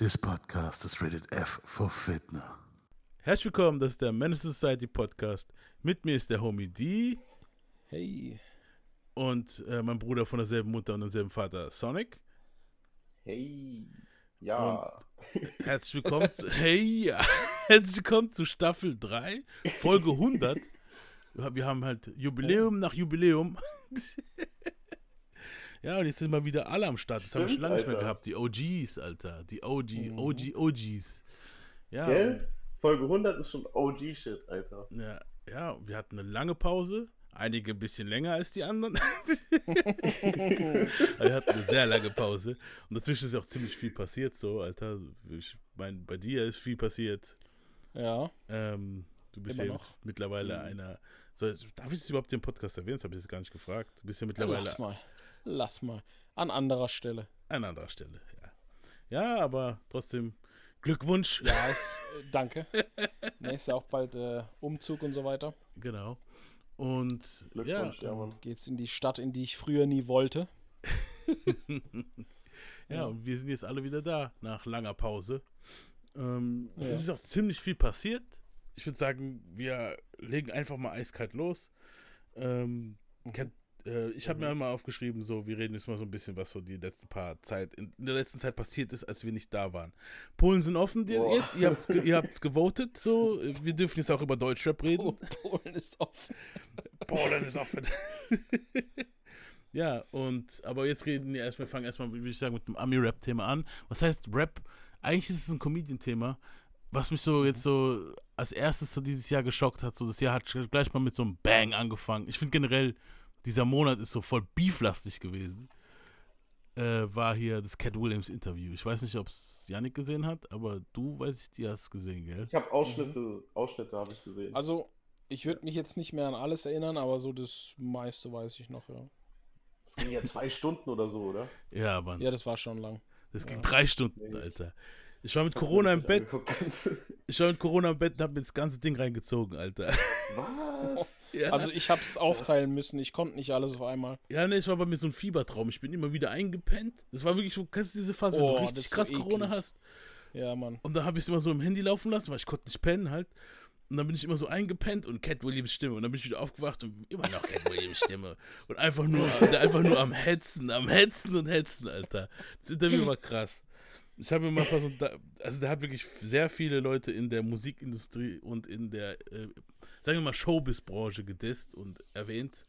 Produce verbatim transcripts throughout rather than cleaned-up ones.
This podcast is rated F for Fitna. Herzlich willkommen, das ist der Menace Society Podcast. Mit mir ist der Homie D. Hey. Und äh, mein Bruder von derselben Mutter und demselben Vater, Sonic. Hey. Ja. Und herzlich willkommen zu, hey, ja. Herzlich willkommen zu Staffel drei, Folge hundert. Wir haben halt Jubiläum nach Jubiläum. Ja, und jetzt sind mal wieder alle am Start. Das haben wir schon lange nicht mehr gehabt. Die O Gs, Alter. Die O G, O G, O Gs. Ja. Gell? Folge hundert ist schon O G-Shit, Alter. Ja, ja, wir hatten eine lange Pause. Einige ein bisschen länger als die anderen. Wir hatten eine sehr lange Pause. Und dazwischen ist auch ziemlich viel passiert, so, Alter. Ich meine, bei dir ist viel passiert. Ja. Ähm, du bist ja jetzt mittlerweile mhm. einer. So, darf ich das überhaupt den Podcast erwähnen? Das habe ich jetzt gar nicht gefragt. Du bist ja mittlerweile. Lass mal. Lass mal. An anderer Stelle. An anderer Stelle, ja. Ja, aber trotzdem Glückwunsch. Ja, ist, danke. Nächstes auch bald äh, Umzug und so weiter. Genau. Und ja, ja, Mann. Geht's in die Stadt, in die ich früher nie wollte. Ja, und wir sind jetzt alle wieder da nach langer Pause. Ähm, ja. Es ist auch ziemlich viel passiert. Ich würde sagen, wir legen einfach mal eiskalt los. Ähm, mhm. äh, ich habe mhm. mir einmal aufgeschrieben, so, wir reden jetzt mal so ein bisschen, was so die letzten paar Zeit, in der letzten Zeit passiert ist, als wir nicht da waren. Polen sind offen Boah. jetzt, ihr habt's, ihr habt's gewotet, so, wir dürfen jetzt auch über Deutschrap reden. Polen ist offen. Polen ist offen. Ja, und, aber jetzt reden wir erstmal, fangen erstmal, würde ich sagen, mit dem Ami-Rap-Thema an. Was heißt Rap? Eigentlich ist es ein Comedian-Thema. Was mich so jetzt so als erstes so dieses Jahr geschockt hat, so das Jahr hat gleich mal mit so einem Bang angefangen. Ich finde generell, dieser Monat ist so voll beeflastig gewesen. Äh, war hier das Katt Williams Interview. Ich weiß nicht, ob es Yannick gesehen hat, aber du, weiß ich, die hast gesehen, gell? Ich habe Ausschnitte, mhm. Ausschnitte habe ich gesehen. Also, ich würde mich jetzt nicht mehr an alles erinnern, aber so das meiste weiß ich noch, ja. Das ging ja zwei Stunden oder so, oder? Ja, Mann. Ja, das war schon lang. Das ging ja. drei Stunden, Alter. Ich war mit Corona im Bett. Ich war mit Corona im Bett und hab mir das ganze Ding reingezogen, Alter. Was? Ja. Also ich hab's aufteilen müssen, ich konnte nicht alles auf einmal. Ja, ne, es war bei mir so ein Fiebertraum. Ich bin immer wieder eingepennt. Das war wirklich, kennst du diese Phase, oh, wenn du richtig krass so Corona hast? Ja, Mann. Und dann hab ich's immer so im Handy laufen lassen, weil ich konnte nicht pennen halt. Und dann bin ich immer so eingepennt und Katt Williams Stimme. Und dann bin ich wieder aufgewacht und immer noch Katt Williams Stimme. Und einfach nur, einfach nur am Hetzen, am Hetzen und Hetzen, Alter. Das Interview war krass. Ich habe mir mal so, also da hat wirklich sehr viele Leute in der Musikindustrie und in der, äh, sagen wir mal, Showbiz-Branche gedisst und erwähnt.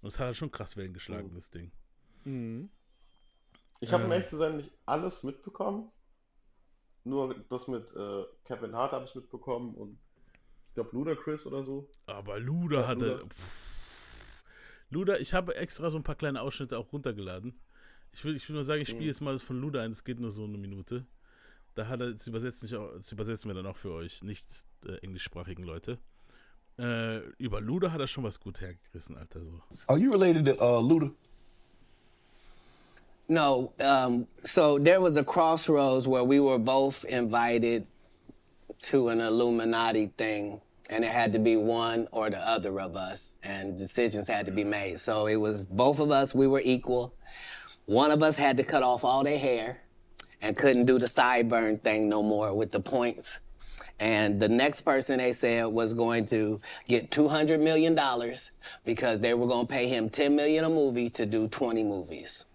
Und es hat schon krass Wellen geschlagen, mhm. das Ding. Mhm. Ich habe, um ähm, ehrlich zu sein, nicht alles mitbekommen. Nur das mit äh, Kevin Hart habe ich mitbekommen und ich glaube Ludacris oder so. Aber Luda ja, hat Luda. er... Pff. Luda, ich habe extra so ein paar kleine Ausschnitte auch runtergeladen. Ich will, ich will nur sagen, ich spiele jetzt mal das von Luda ein, das geht nur so eine Minute. Da hat er, das übersetzen, das übersetzen wir dann auch für euch, nicht äh, englischsprachigen Leute. Äh, über Luda hat er schon was gut hergerissen, Alter, so. Are you related to uh, Luda? No, um, so there was a crossroads where we were both invited to an Illuminati thing. And it had to be one or the other of us. And decisions had to be made. So it was both of us, we were equal. One of us had to cut off all their hair and couldn't do the sideburn thing no more with the points. And the next person they said was going to get two hundred million dollars because they were going to pay him ten million dollars a movie to do twenty movies.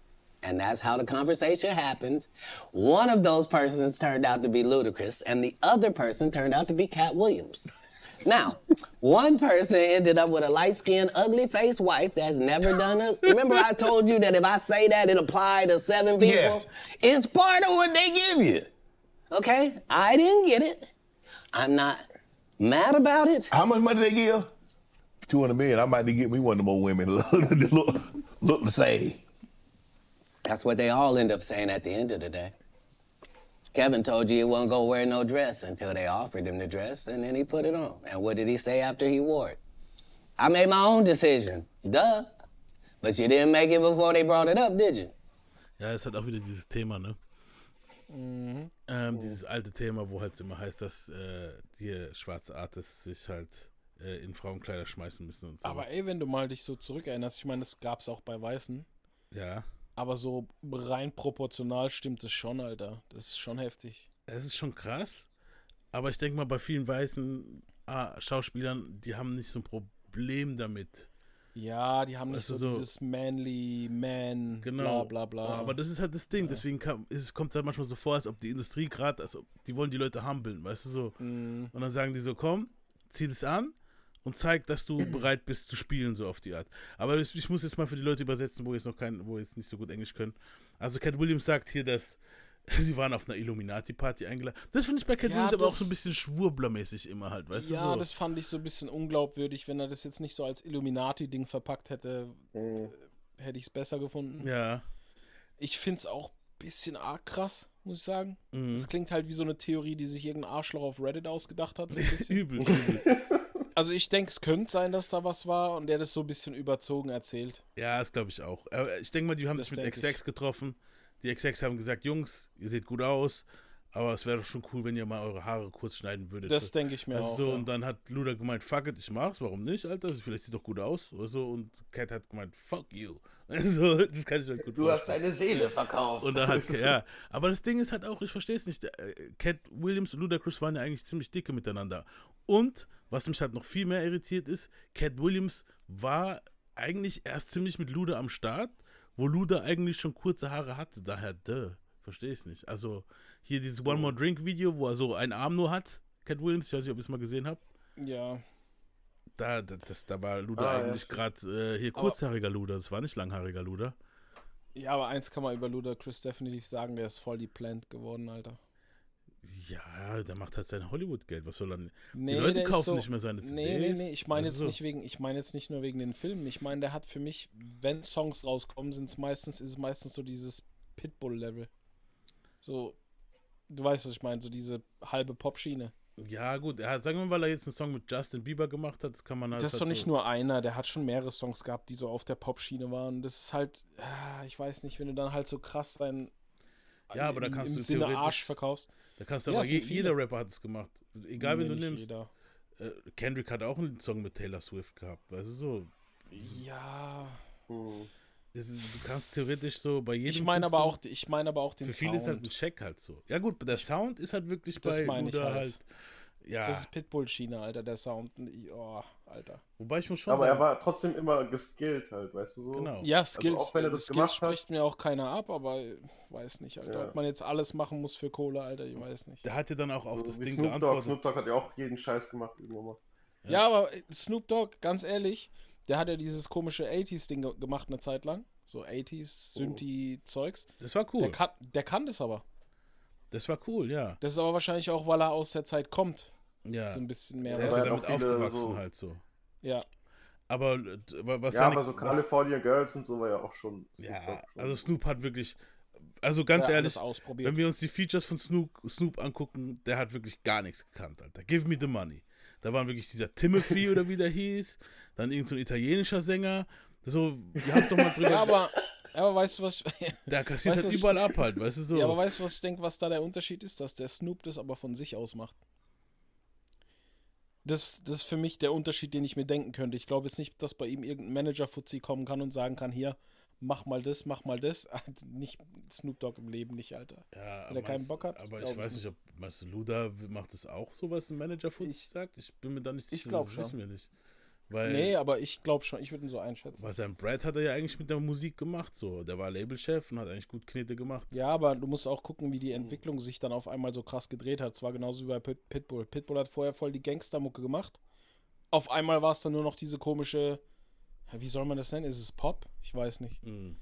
And that's how the conversation happened. One of those persons turned out to be Ludacris, and the other person turned out to be Katt Williams. Now, one person ended up with a light-skinned, ugly-faced wife that's never done it. Remember I told you that if I say that, it applied to seven people? Yeah. It's part of what they give you. Okay? I didn't get it. I'm not mad about it. How much money they give? two hundred million dollars. I might need to get me one of them old women look, look, look the same. That's what they all end up saying at the end of the day. Kevin told you he wouldn't go wear no dress until they offered him the dress, and then he put it on. And what did he say after he wore it? I made my own decision. Duh. But you didn't make it before they brought it up, did you? Ja, es hat auch wieder dieses Thema, ne? Mhm. Ähm, dieses alte Thema, wo halt immer heißt, dass äh, hier schwarze Artists sich halt äh, in Frauenkleider schmeißen müssen und so. Aber ey, wenn du mal dich so zurückerinnerst, ich meine, das gab's auch bei Weißen. Ja. Aber so rein proportional stimmt es schon, Alter. Das ist schon heftig. Es ist schon krass, aber ich denke mal, bei vielen weißen ah, Schauspielern, die haben nicht so ein Problem damit. Ja, die haben nicht so, so dieses manly man, genau. bla bla bla. Aber das ist halt das Ding, ja. deswegen kam, ist, kommt es halt manchmal so vor, als ob die Industrie gerade, also die wollen die Leute humbeln, weißt du, so. Mm. Und dann sagen die so, komm, zieh das an und zeig, dass du bereit bist zu spielen, so auf die Art. Aber ich, ich muss jetzt mal für die Leute übersetzen, wo jetzt noch kein, wo jetzt nicht so gut Englisch können. Also Katt Williams sagt hier, dass sie waren auf einer Illuminati-Party eingeladen. Das finde ich bei Katt ja, Williams aber auch so ein bisschen schwurblermäßig immer halt, weißt ja, du? Ja, so. Das fand ich so ein bisschen unglaubwürdig. Wenn er das jetzt nicht so als Illuminati-Ding verpackt hätte, oh. hätte ich es besser gefunden. Ja. Ich finde es auch ein bisschen arg krass, muss ich sagen. Mhm. Das klingt halt wie so eine Theorie, die sich irgendein Arschloch auf Reddit ausgedacht hat. So ein bisschen. Übel. Also ich denke, es könnte sein, dass da was war und der das so ein bisschen überzogen erzählt. Ja, das glaube ich auch. Ich denke mal, die haben das sich mit X X getroffen. Die X X haben gesagt, Jungs, ihr seht gut aus, aber es wäre doch schon cool, wenn ihr mal eure Haare kurz schneiden würdet. Das denke ich mir also auch. So, ja. Und dann hat Luda gemeint, fuck it, ich mach's, warum nicht, Alter? Vielleicht sieht doch gut aus. Oder so. Und Katt hat gemeint, fuck you. Also, das kann ich halt gut du vorstellen. Hast deine Seele verkauft. Und dann hat, ja. Aber das Ding ist halt auch, ich verstehe es nicht, Katt Williams und Ludacris waren ja eigentlich ziemlich dicke miteinander. Und, was mich halt noch viel mehr irritiert ist, Katt Williams war eigentlich erst ziemlich mit Luda am Start, wo Luda eigentlich schon kurze Haare hatte, daher, duh, verstehe ich es nicht. Also, hier dieses One More Drink Video, wo er so einen Arm nur hat, Katt Williams, ich weiß nicht, ob ich es mal gesehen habe. Ja. Da, da, das, da war Luda ah, eigentlich ja. gerade, äh, hier kurzhaariger Luda, das war nicht langhaariger Luda. Ja, aber eins kann man über Ludacris definitiv sagen, der ist voll deplant geworden, Alter. Ja, der macht halt sein Hollywood-Geld, was soll er denn? Nee, die Leute kaufen so, nicht mehr seine C Ds. Nee, nee, nee, ich meine jetzt, so. nicht wegen, ich mein jetzt nicht nur wegen den Filmen, ich meine, der hat für mich, wenn Songs rauskommen, sind's meistens, ist es meistens so dieses Pitbull-Level. So, du weißt, was ich meine, so diese halbe Pop-Schiene. Ja, gut, ja, sagen wir mal, weil er jetzt einen Song mit Justin Bieber gemacht hat, das kann man halt... Das ist halt doch nicht so. Nur einer, der hat schon mehrere Songs gehabt, die so auf der Pop-Schiene waren, das ist halt, ich weiß nicht, wenn du dann halt so krass dein... Ja, aber da kannst du theoretisch... Arsch verkaufst. Da kannst du ja, aber... Je, jeder Rapper hat es gemacht. Egal, nee, wen du nimmst. Jeder. Kendrick hat auch einen Song mit Taylor Swift gehabt. Weißt du, so... Ja... Es ist, du kannst theoretisch so bei jedem... Ich meine aber, auch, ich mein aber auch den Sound. Für viele Sound. Ist halt ein Check halt so. Ja gut, der Sound ist halt wirklich das bei... Das meine ich halt. halt. Ja. Das ist Pitbull-Schiene, Alter, der Sound. Oh, Alter. Wobei ich muss schon aber sagen, er war trotzdem immer geskillt halt, weißt du so? Genau. Ja, Skills, also auch wenn er das Skills spricht hat. Mir auch keiner ab, aber weiß nicht, Alter. Ja. Ob man jetzt alles machen muss für Kohle, Alter, ich weiß nicht. Der hat ja dann auch auf so, das Ding Snoop geantwortet. Dogg, Snoop Dogg hat ja auch jeden Scheiß gemacht irgendwann mal. Ja. ja, aber Snoop Dogg, ganz ehrlich, der hat ja dieses komische achtziger-Ding ge- gemacht eine Zeit lang. So achtziger-Synthi-Zeugs. Oh. Das war cool. Der kann, der kann das aber. Das war cool, ja. Das ist aber wahrscheinlich auch, weil er aus der Zeit kommt. Ja. So ein bisschen mehr. Der ist ja damit aufgewachsen so. halt so. Ja. Aber was Ja, aber so California Girls und so war ja auch schon. Snoop ja, Dogg schon. Also Snoop hat wirklich, also ganz ja, ehrlich, wenn wir uns die Features von Snoop, Snoop angucken, der hat wirklich gar nichts gekannt, Alter. Give me the money. Da waren wirklich dieser Timothy oder wie der hieß, dann irgend so ein italienischer Sänger. So, wir haben doch mal drüber. Ja, aber Aber weißt du, was... Der kassiert weißt, halt was, überall ab halt, weißt du so. Ja, aber weißt du, was ich denke, was da der Unterschied ist? Dass der Snoop das aber von sich aus macht. Das, das ist für mich der Unterschied, den ich mir denken könnte. Ich glaube jetzt nicht, dass bei ihm irgendein Manager-Fuzzi kommen kann und sagen kann, hier, mach mal das, mach mal das. Nicht Snoop Dogg im Leben, nicht, Alter. Ja, wenn er keinen Bock hat. Aber ich weiß nicht, ob meinst du, Luda macht das auch so, was ein Manager-Fuzzi sagt? Ich bin mir da nicht sicher. Ich glaube schon. Das wissen wir nicht. Weil, nee, aber ich glaube schon, ich würde ihn so einschätzen. Weil sein Brad hat er ja eigentlich mit der Musik gemacht, so. Der war Labelchef und hat eigentlich gut Knete gemacht. Ja, aber du musst auch gucken, wie die Entwicklung sich dann auf einmal so krass gedreht hat. Es war genauso wie bei Pitbull. Pitbull hat vorher voll die Gangstermucke gemacht. Auf einmal war es dann nur noch diese komische, wie soll man das nennen? Ist es Pop? Ich weiß nicht. Mhm.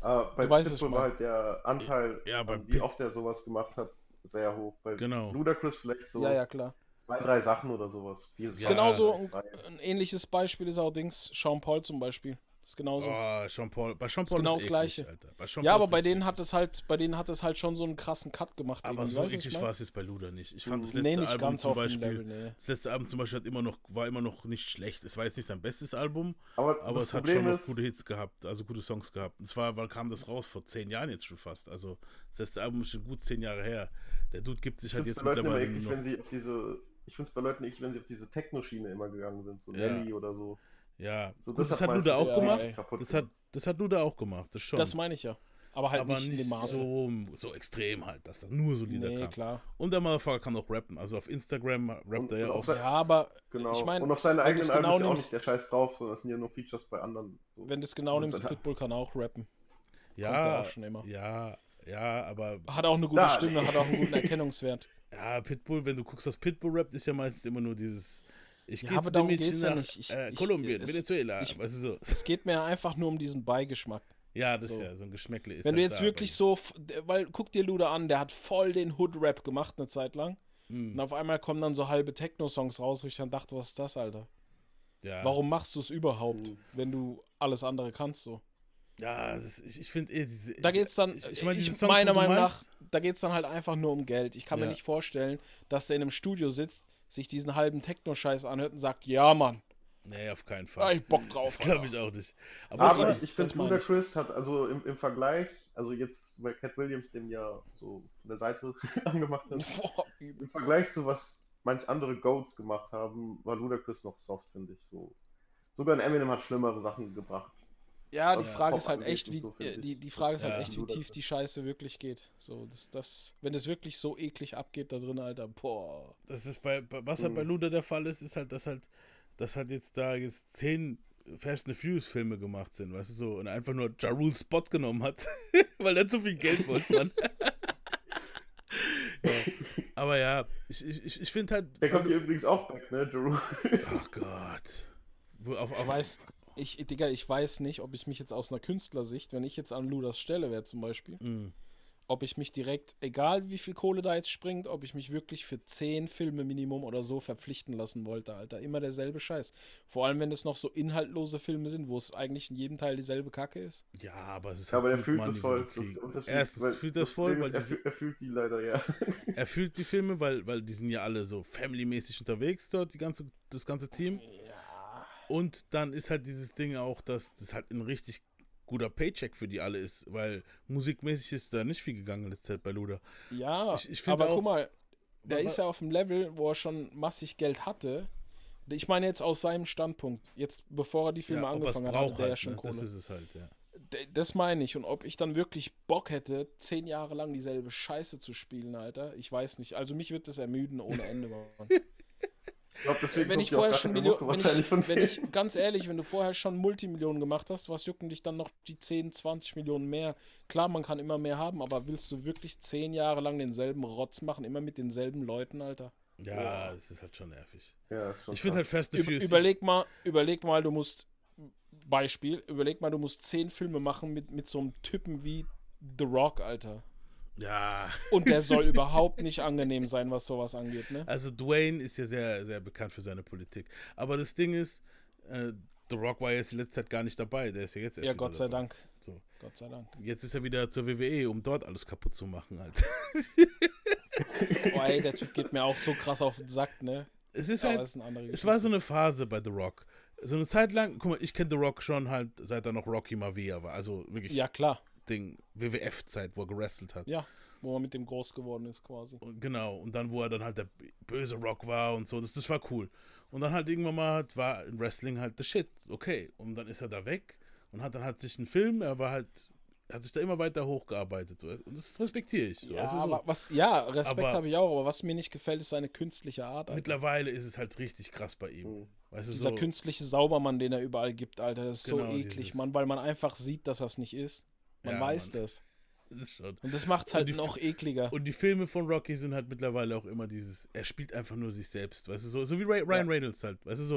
Ah, bei weißt, Pitbull war halt der Anteil, ja, bei wie Pit- oft er sowas gemacht hat, sehr hoch. Bei genau. Ludacris vielleicht so. Ja, ja, klar. Zwei, drei Sachen oder sowas. Vier, ist ja, genauso ein, ein ähnliches Beispiel ist auch Dings, Sean Paul zum Beispiel. Ist genauso. Oh, Sean Paul. Bei Sean Paul ist genau das Gleiche. Alter. Bei Sean ja, Paul aber bei denen, hat das halt, bei denen hat das halt schon so einen krassen Cut gemacht. Aber irgendwie. So eklig war es jetzt bei Luda nicht. Ich fand das letzte nee, nicht Album ganz zum Beispiel, Level, nee. das letzte Album zum Beispiel hat immer noch, war immer noch nicht schlecht. Es war jetzt nicht sein bestes Album, aber, aber es Problem hat schon noch gute Hits gehabt, also gute Songs gehabt. Und zwar wann kam das raus? Vor zehn Jahren jetzt schon fast. Also das letzte Album ist schon gut zehn Jahre her. Der Dude gibt sich halt jetzt mittlerweile eklig, noch... Wenn sie auf diese... Ich finde es bei Leuten nicht, wenn sie auf diese Techno-Schiene immer gegangen sind, so Nelly ja. oder so. Ja, so, das, das hat Luda auch gemacht. Ja, das, hat, das hat Luda auch gemacht, das schon. Das meine ich ja. aber halt aber nicht, nicht in dem Maße. So, so extrem halt, dass das nur solider nee, kam. Klar. Und der Motherfucker kann auch rappen, also auf Instagram rappt er ja auch. Ja, aber genau. Ich mein, und auf seinen eigenen Alben genau ist nimmst, auch nicht der Scheiß drauf, sondern das sind ja nur Features bei anderen. So. Wenn du es genau nimmst, Pitbull kann auch rappen. Ja, auch schon immer. ja, ja, aber... Hat auch eine gute da, Stimme, nee. hat auch einen guten Erkennungswert. Ja, Pitbull, wenn du guckst, was Pitbull rappt, ist ja meistens immer nur dieses... Ich ja, gehe zu dem Mädchen nach ja äh, Kolumbien, ich, Venezuela. Ich, weißt du so. Es geht mir einfach nur um diesen Beigeschmack. Ja, das so. ist ja so ein Geschmäckle. Ist Wenn du jetzt da, wirklich so, weil guck dir Luda an, der hat voll den Hood-Rap gemacht eine Zeit lang. Hm. Und auf einmal kommen dann so halbe Techno-Songs raus, wo ich dann dachte, was ist das, Alter? Ja. Warum machst du es überhaupt, hm. wenn du alles andere kannst so? Ja, das, ich, ich finde eh diese... Da geht's dann, ich, ich meine, ich, Songs, meiner Meinung nach, da geht es dann halt einfach nur um Geld. Ich kann ja. mir nicht vorstellen, dass der in einem Studio sitzt, sich diesen halben Techno-Scheiß anhört und sagt, ja, Mann. Nee, auf keinen Fall. Da hab ich Bock drauf. Das glaube ich auch nicht. Aber, Aber war, ich finde, Ludacris hat also im, im Vergleich, also jetzt, weil Katt Williams dem ja so von der Seite angemacht hat, Boah. im Vergleich zu was manch andere Goats gemacht haben, war Ludacris noch soft, finde ich. so. Sogar ein Eminem hat schlimmere Sachen gebracht. Ja, die Frage ist halt echt, wie, so, die, die Frage ist ja. halt echt, wie tief die Scheiße wirklich geht. So, das, das, wenn es wirklich so eklig abgeht da drin, Alter, boah. Das ist bei, was halt bei Luda der Fall ist, ist halt, dass halt, dass halt jetzt da jetzt zehn Fast and Furious Filme gemacht sind, weißt du, so, und einfach nur Ja Rule's Spot genommen hat, weil er zu viel Geld wollte, Mann. ja. Aber ja, ich, ich, ich finde halt... Der kommt hier übrigens auch back, ne, Ja Rule. Ach Gott. Auf, auf, weiß... Ich, Digga, ich weiß nicht, ob ich mich jetzt aus einer Künstlersicht, wenn ich jetzt an Ludas Stelle wäre zum Beispiel, mm. ob ich mich direkt, egal wie viel Kohle da jetzt springt, ob ich mich wirklich für zehn Filme Minimum oder so verpflichten lassen wollte, Alter. Immer derselbe Scheiß. Vor allem, wenn es noch so inhaltlose Filme sind, wo es eigentlich in jedem Teil dieselbe Kacke ist. Ja, aber es ist ja, aber er fühlt Mann, das voll. Das Erstens weil, fühlt das, das voll, weil er, diese, er fühlt die leider, ja. Er fühlt die Filme, weil, weil die sind ja alle so family-mäßig unterwegs dort, die ganze, das ganze Team. Ja. Und dann ist halt dieses Ding auch, dass das halt ein richtig guter Paycheck für die alle ist, weil musikmäßig ist da nicht viel gegangen in letzter Zeit bei Luda. Ja, ich, ich aber auch, guck mal, der aber, ist ja auf dem Level, wo er schon massig Geld hatte. Ich meine jetzt aus seinem Standpunkt, jetzt bevor er die Filme ja, angefangen hat, hatte der halt, ja schon ne? Kohle. Das ist es halt, ja. Das meine ich. Und ob ich dann wirklich Bock hätte, zehn Jahre lang dieselbe Scheiße zu spielen, Alter, ich weiß nicht. Also mich wird das ermüden ohne Ende, Mann. Ich glaub, wenn ich vorher schon Million, wenn ich, wenn ich, ganz ehrlich, wenn du vorher schon Multimillionen gemacht hast, was jucken dich dann noch die zehn, zwanzig Millionen mehr? Klar, man kann immer mehr haben, aber willst du wirklich zehn Jahre lang denselben Rotz machen, immer mit denselben Leuten, Alter? Ja, oh. das ist halt schon nervig. Ja, schon ich finde halt Fast and Furious. Überleg mal, überleg mal, du musst, Beispiel, überleg mal, du musst zehn Filme machen mit, mit so einem Typen wie The Rock, Alter. Ja. Und der soll überhaupt nicht angenehm sein, was sowas angeht, ne? Also Dwayne ist ja sehr, sehr bekannt für seine Politik. Aber das Ding ist, äh, The Rock war jetzt in letzter Zeit gar nicht dabei. Der ist ja jetzt erst Ja, Gott sei dabei. Dank. So. Gott sei Dank. Jetzt ist er wieder zur W W E, um dort alles kaputt zu machen, halt. Boah, ey, der Typ geht mir auch so krass auf den Sack, ne? Es ist ja, halt, ist es war so eine Phase bei The Rock. So eine Zeit lang, guck mal, ich kenne The Rock schon halt, seit er noch Rocky Maivia war. Also wirklich. Ja, klar. Ding, W W F-Zeit, wo er gerestelt hat. Ja, wo er mit dem groß geworden ist quasi. Und genau, und dann, wo er dann halt der böse Rock war und so, das, das war cool. Und dann halt irgendwann mal halt war in Wrestling halt the shit, okay. Und dann ist er da weg und hat dann halt sich einen Film, er war halt, hat sich da immer weiter hochgearbeitet. Und das respektiere ich. Ja, also so. aber was, ja Respekt habe ich auch, aber was mir nicht gefällt, ist seine künstliche Art. Alter. Mittlerweile ist es halt richtig krass bei ihm. Mhm. Weißt du, dieser so, künstliche Saubermann, den er überall gibt, Alter, das ist genau so eklig, dieses. Mann, weil man einfach sieht, dass er es nicht ist. Man ja, weiß Mann. das. das ist schon. Und das macht's halt die, noch ekliger. Und die Filme von Rocky sind halt mittlerweile auch immer dieses, er spielt einfach nur sich selbst, weißt du, so, so wie Ray, Ryan ja. Reynolds halt, weißt du, so,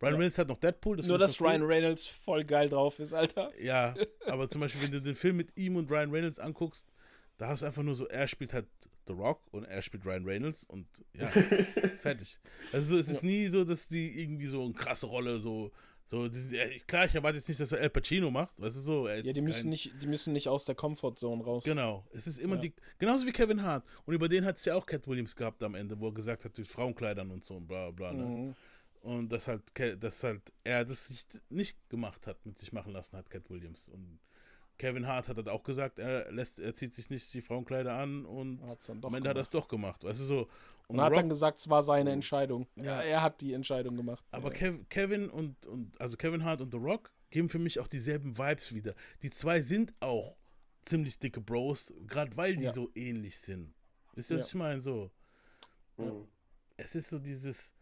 Ryan ja. Reynolds hat noch Deadpool. Das nur, dass cool. Ryan Reynolds voll geil drauf ist, Alter. Ja, aber zum Beispiel, wenn du den Film mit ihm und Ryan Reynolds anguckst, da hast du einfach nur so, er spielt halt The Rock und er spielt Ryan Reynolds und ja, fertig. Also so, es ja. ist nie so, dass die irgendwie so eine krasse Rolle so So, klar, ich erwarte jetzt nicht, dass er Al Pacino macht, weißt du so. Er ist ja, die müssen, kein... nicht, die müssen nicht aus der Comfortzone raus. Genau, es ist immer ja. die, genauso wie Kevin Hart. Und über den hat es ja auch Katt Williams gehabt am Ende, wo er gesagt hat, die Frauenkleidern und so und bla bla. Ne? Mhm. Und dass halt, dass halt er das nicht, nicht gemacht hat, mit sich machen lassen hat, Katt Williams. Und Kevin Hart hat halt auch gesagt, er, lässt, er zieht sich nicht die Frauenkleider an und am Ende hat er es doch gemacht, weißt du so. Und, und hat Rock, dann gesagt, es war seine Entscheidung. Ja. Er hat die Entscheidung gemacht. Aber ja. Kev, Kevin und, und also Kevin Hart und The Rock geben für mich auch dieselben Vibes wieder. Die zwei sind auch ziemlich dicke Bros, gerade weil die ja. so ähnlich sind. Ist das, ja. ich meine, so. Mhm. Es ist so dieses...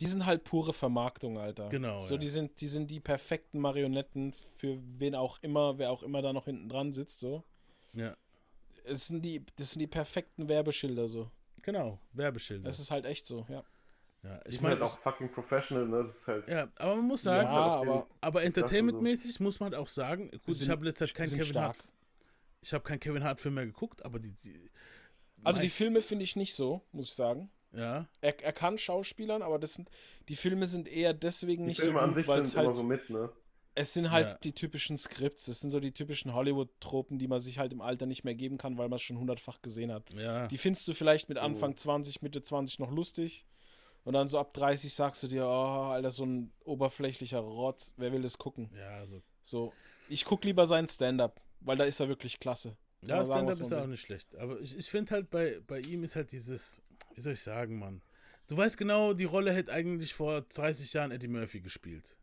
Die sind halt pure Vermarktung, Alter. Genau, so, ja. die sind, die sind die perfekten Marionetten für wen auch immer, wer auch immer da noch hinten dran sitzt, so. Ja. Es sind die, das sind die perfekten Werbeschilder, so. Genau, Werbeschilder. Das ist halt echt so, ja. Ja, ich meine halt auch fucking professional, ne? Das ist halt ja, aber man muss sagen, ja, aber, aber entertainmentmäßig so. Muss man halt auch sagen, gut, sind, ich habe letztes Jahr keinen Kevin stark. Hart. Ich habe keinen Kevin Hart Film mehr geguckt, aber die, die also die Filme finde ich nicht so, muss ich sagen. Ja. Er, er kann Schauspielern, aber das sind die Filme sind eher deswegen die nicht Filme so gut, an sich sind halt, immer so mit, ne? Es sind halt ja. die typischen Skripts, es sind so die typischen Hollywood-Tropen, die man sich halt im Alter nicht mehr geben kann, weil man es schon hundertfach gesehen hat. Ja. Die findest du vielleicht mit Anfang oh. zwanzig, Mitte zwanzig noch lustig und dann so ab dreißig sagst du dir, oh, Alter, so ein oberflächlicher Rotz, wer will das gucken? Ja, so. So, ich guck lieber seinen Stand-Up, weil da ist er wirklich klasse. Kann ja, Stand-Up ist ja auch nicht schlecht, aber ich, ich finde halt bei, bei ihm ist halt dieses, wie soll ich sagen, Mann, du weißt genau, die Rolle hätte eigentlich vor dreißig Jahren Eddie Murphy gespielt.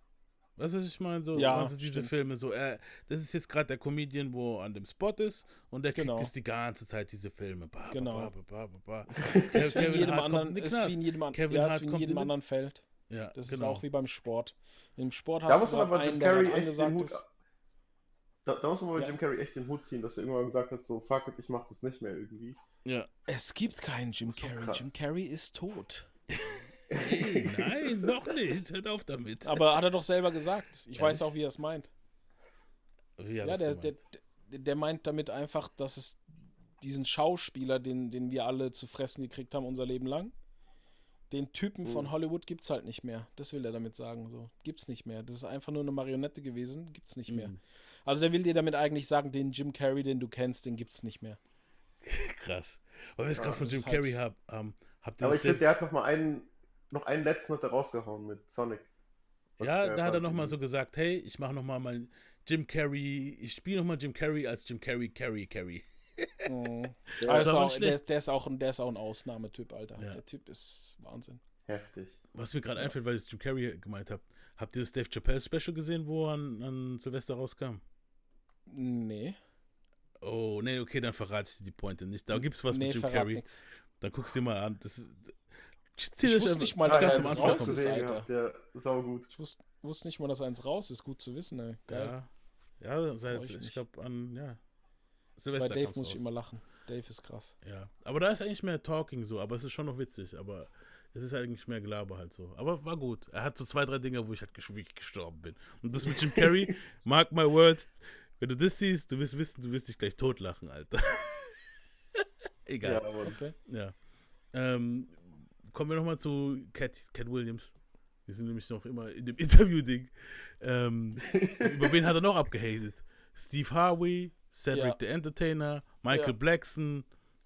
Weißt du, was ich meine? So, ja, das waren so diese stimmt. Filme, so, äh, das ist jetzt gerade der Comedian, wo er an dem Spot ist und der genau. kriegt jetzt die ganze Zeit diese Filme. Ba, genau. Ist wie in jedem anderen in Feld. Ja, das genau. ist auch wie beim Sport. Im Sport hast da du gerade einen, der dann angesagt ist. Da, da muss man bei ja. Jim Carrey echt den Hut ziehen, dass er irgendwann gesagt hat, so, fuck it, ich mach das nicht mehr irgendwie. Ja. Es gibt keinen Jim Carrey. Krass. Jim Carrey ist tot. Hey, nein, noch nicht. Hört auf damit. Aber hat er doch selber gesagt. Ich ja, weiß nicht? Auch, wie er es meint. Wie hat ja, der, der, der meint damit einfach, dass es diesen Schauspieler, den, den wir alle zu fressen gekriegt haben unser Leben lang, den Typen mhm. von Hollywood gibt's halt nicht mehr. Das will er damit sagen. So. Gibt's nicht mehr. Das ist einfach nur eine Marionette gewesen. Gibt's nicht mhm. mehr. Also der will dir damit eigentlich sagen, den Jim Carrey, den du kennst, den gibt's nicht mehr. Krass. Weil wir es ja, gerade von Jim Carrey halt haben. Hab Aber ich finde, der hat noch mal einen Noch einen letzten hat er rausgehauen mit Sonic. Ja, da hat er nochmal so gesagt, hey, ich mache nochmal mein Jim Carrey, ich spiele nochmal Jim Carrey als Jim Carrey, Carrey, Carrey. Mm. Ja. Also auch, der, der, ist auch ein, der ist auch ein Ausnahmetyp, Alter. Ja. Der Typ ist Wahnsinn. Heftig. Was mir gerade ja. einfällt, weil ich Jim Carrey gemeint habe, habt ihr das Dave Chappelle Special gesehen, wo er an, an Silvester rauskam? Nee. Oh, nee, okay, dann verrate ich dir die Pointe nicht. Da gibt's was nee, mit Jim Carrey. Nix. Dann guck's dir mal an. Das ist... Ich wusste nicht mal, dass ja, eins raus ist, Alter. Ja, sau gut. Ich wusste, wusste nicht mal, dass eins raus ist. Gut zu wissen, ey. Geil. Ja, ja sei es, ich glaube an, ja. Silvester. Bei Dave muss raus. Ich immer lachen. Dave ist krass. Ja, aber da ist eigentlich mehr Talking so, aber es ist schon noch witzig, aber es ist eigentlich mehr Gelaber halt so. Aber war gut. Er hat so zwei, drei Dinger, wo ich halt gestorben bin. Und das mit Jim Carrey, mark my words, wenn du das siehst, du wirst wissen, du wirst dich gleich totlachen, Alter. Egal. Ja, okay. Ja. Ähm, Kommen wir nochmal zu Katt, Katt Williams. Wir sind nämlich noch immer in dem Interview-Ding. Ähm, über wen hat er noch abgehatet? Steve Harvey, Cedric ja. the Entertainer, Michael ja. Blackson,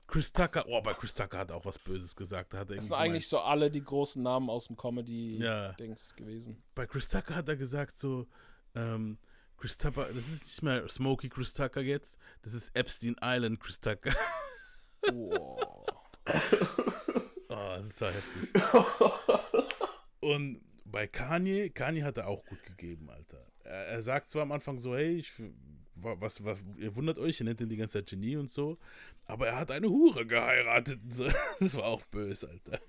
Chris Tucker. Oh, aber Chris Tucker hat auch was Böses gesagt. Da hat er das sind gemeint, eigentlich so alle die großen Namen aus dem Comedy-Dings ja. gewesen. Bei Chris Tucker hat er gesagt so, ähm, Chris Tucker, das ist nicht mehr Smokey Chris Tucker jetzt, das ist Epstein Island Chris Tucker. Wow. Oh, das ist ja heftig. Und bei Kanye, Kanye hat er auch gut gegeben, Alter. Er, er sagt zwar am Anfang so, hey, ich, was, was, ihr wundert euch, ihr nennt ihn die ganze Zeit Genie und so, aber er hat eine Hure geheiratet. So. Das war auch böse, Alter.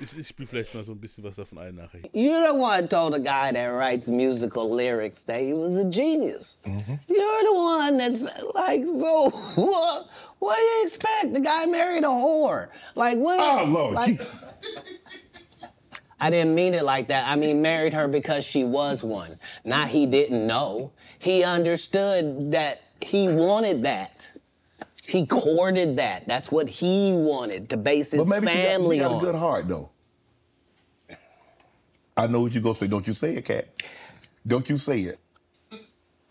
ich, ich spiele vielleicht mal so ein bisschen was davon ein nachher. You don't want to tell a guy that writes musical lyrics that he was a genius. Mm-hmm. You're the one that's like, so, what, what do you expect? The guy married a whore. Like, what? Oh, Lord. Like, I didn't mean it like that. I mean, married her because she was one. Not he didn't know. He understood that he wanted that. He courted that. That's what he wanted, to base his family on. But maybe she got, she got a good heart, though. I know what you're going to say. Don't you say it, Katt. Don't you say it.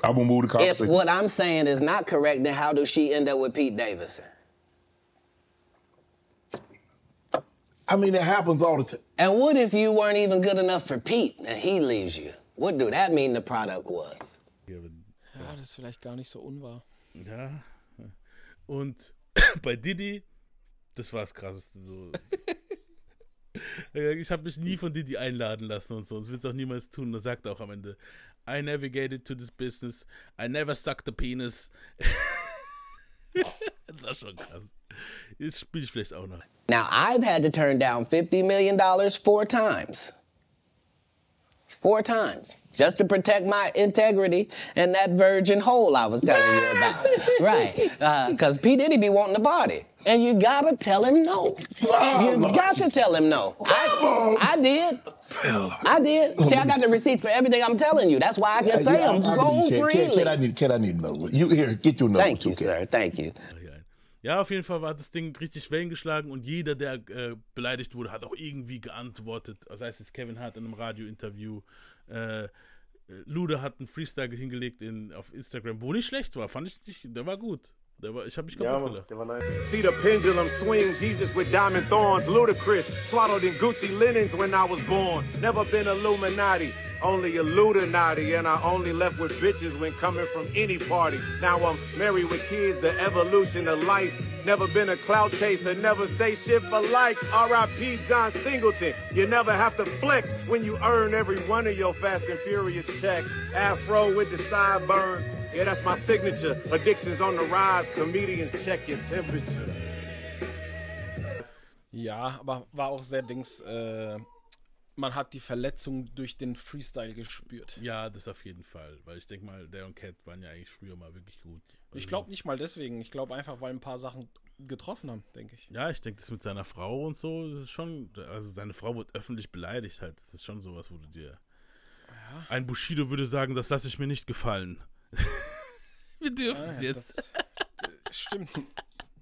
I'm going to move the conversation. If what I'm saying is not correct, then how does she end up with Pete Davidson? I mean, it happens all the time. And what if you weren't even good enough for Pete and he leaves you? What do that mean the product was? Ja, das ist vielleicht gar nicht so unwahr. Ja. Und bei Diddy, das war das Krasseste. So. Ich habe mich nie von Diddy einladen lassen und so. Das willst du auch niemals tun. Und er sagt auch am Ende, I navigated to this business. I never sucked a penis. Das war schon krass. Das spiele ich vielleicht auch noch. Now I've had to turn down fifty million dollars four times. Four times. Just to protect my integrity and that virgin hole I was telling you about. Right. Uh, Cause P. Diddy be wanting the body. And you gotta tell him no. Oh, you Lord. Got to tell him no. I, I did. Phil. I did. See, I got the receipts for everything I'm telling you. That's why I can yeah, say yeah, them so freely. Kid, I need, kid, I need another one. You here, get you another one too, kid. Thank you, sir. Thank you. Ja, auf jeden Fall war das Ding richtig Wellen geschlagen und jeder, der äh, beleidigt wurde, hat auch irgendwie geantwortet. Das heißt jetzt Kevin Hart in einem Radiointerview. Äh, Luda hat einen Freestyle hingelegt in, auf Instagram, wo nicht schlecht war. Fand ich nicht, der war gut. Der war, ich hab mich kaputt ja, gelacht. See the pendulum swing, Jesus with diamond thorns, Ludacris, swaddled in Gucci linens when I was born. Never been Illuminati, only Illuminati, and I only left with bitches when coming from any party. Now I'm married with kids, the evolution of life. Never been a clout chaser, never say shit for likes. R I P John Singleton, you never have to flex when you earn every one of your Fast and Furious checks. Afro with the sideburns. Yeah, that's my signature. Addictions on the rise. Comedians check your temperature. Ja, aber war auch sehr Dings. Äh, man hat die Verletzung durch den Freestyle gespürt. Ja, das auf jeden Fall. Weil ich denke mal, der und Katt waren ja eigentlich früher mal wirklich gut. Also, ich glaube nicht mal deswegen. Ich glaube einfach, weil ein paar Sachen getroffen haben, denke ich. Ja, ich denke, das mit seiner Frau und so, das ist schon. Also, seine Frau wird öffentlich beleidigt halt. Das ist schon sowas, wo du dir. Ja. Ein Bushido würde sagen, das lasse ich mir nicht gefallen. Wir dürfen es ah, ja, jetzt. Das, stimmt.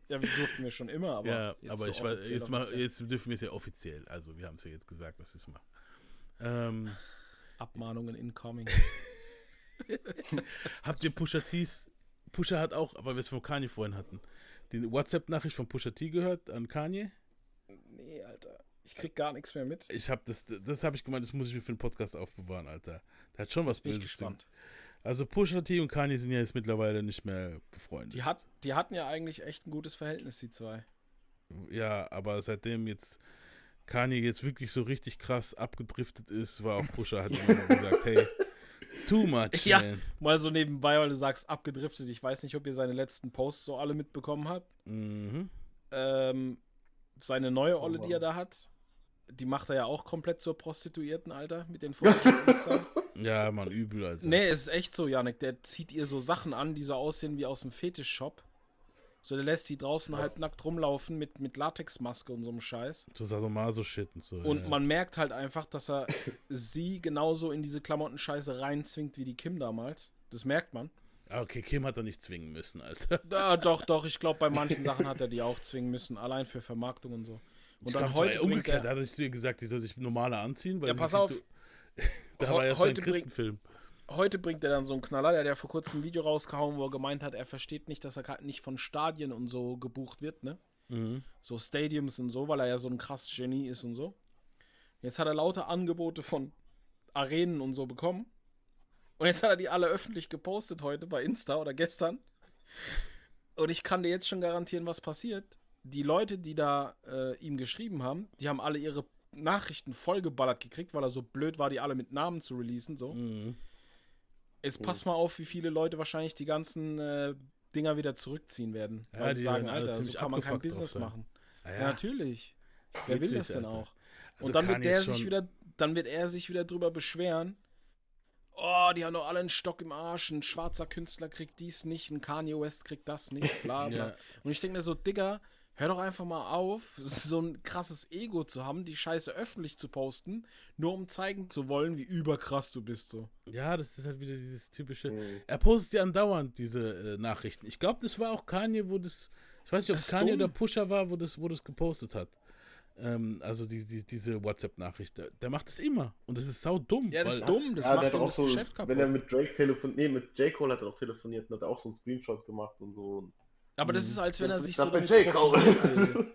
Ja, wir durften wir schon immer, aber. Ja, jetzt aber so ich war, jetzt, mal, jetzt dürfen wir es ja offiziell. Also, wir haben es ja jetzt gesagt, dass wir es machen. Ähm, Abmahnungen incoming. Habt ihr Pusha T's? Pusha hat auch, aber wir es von Kanye vorhin hatten, die WhatsApp-Nachricht von Pusha T gehört an Kanye? Nee, Alter. Ich krieg gar nichts mehr mit. Ich hab das, das habe ich gemeint, das muss ich mir für den Podcast aufbewahren, Alter. Der hat schon was Böses. Ich bin gespannt. Also Pusha T und Kanye sind ja jetzt mittlerweile nicht mehr befreundet. Die, hat, die hatten ja eigentlich echt ein gutes Verhältnis, die zwei. Ja, aber seitdem jetzt Kanye jetzt wirklich so richtig krass abgedriftet ist, war auch Pusha hat immer gesagt, hey, too much, ja, man. Mal so nebenbei, weil du sagst, abgedriftet. Ich weiß nicht, ob ihr seine letzten Posts so alle mitbekommen habt. Mhm. Ähm, seine neue Olle, oh, wow. die er da hat, die macht er ja auch komplett zur Prostituierten, Alter, mit den Fotos auf Instagram. Ja, man, übel, Alter. Nee, es ist echt so, Yannick. Der zieht ihr so Sachen an, die so aussehen wie aus dem Fetischshop. So, der lässt die draußen halb nackt rumlaufen mit, mit Latexmaske und so einem Scheiß. So Sadomaso-Shit und so. Und ja. Man merkt halt einfach, dass er sie genauso in diese Klamottenscheiße reinzwingt wie die Kim damals. Das merkt man. Okay, Kim hat er nicht zwingen müssen, Alter. Ja, doch, doch. Ich glaube, bei manchen Sachen hat er die auch zwingen müssen. Allein für Vermarktung und so. Und ich dann glaub, heute. Umgekehrt, er, hat er zu ihr gesagt, die soll sich normaler anziehen? Weil ja, pass auf. Da He- war ja heute, bring, heute bringt er dann so einen Knaller, der hat ja vor kurzem ein Video rausgehauen, wo er gemeint hat, er versteht nicht, dass er nicht von Stadien und so gebucht wird, ne? Mhm. So Stadiums und so, weil er ja so ein krasses Genie ist und so. Jetzt hat er lauter Angebote von Arenen und so bekommen. Und jetzt hat er die alle öffentlich gepostet heute bei Insta oder gestern. Und ich kann dir jetzt schon garantieren, was passiert. Die Leute, die da äh, ihm geschrieben haben, die haben alle ihre Nachrichten vollgeballert gekriegt, weil er so blöd war, die alle mit Namen zu releasen, so. Mhm. Jetzt pass mal auf, wie viele Leute wahrscheinlich die ganzen äh, Dinger wieder zurückziehen werden. Ja, weil sie sagen, Alter, so kann man kein Business machen. Ja, ja. Ja, natürlich. Das Wer will nicht, das denn Alter. Auch? Also und dann wird, der sich wieder, dann wird er sich wieder drüber beschweren, oh, die haben doch alle einen Stock im Arsch, ein schwarzer Künstler kriegt dies nicht, ein Kanye West kriegt das nicht, bla bla. Ja. Und ich denke mir so, Digga, hör doch einfach mal auf, so ein krasses Ego zu haben, die Scheiße öffentlich zu posten, nur um zeigen zu wollen, wie überkrass du bist. So. Ja, das ist halt wieder dieses typische. Mhm. Er postet ja andauernd diese äh, Nachrichten. Ich glaube, das war auch Kanye, wo das. Ich weiß nicht, ob es Kanye dumm. Oder Pusha war, wo das, wo das gepostet hat. Ähm, also die, die, diese WhatsApp-Nachricht. Der, der macht das immer. Und das ist sau dumm. Ja, das weil, ist dumm. Das ja, macht doch das so, Geschäft kaputt. Wenn er mit Drake telefoniert, nee, mit J. Cole hat er doch telefoniert und hat auch so einen Screenshot gemacht und so. Aber das ist, als wenn er sich so damit profilieren will.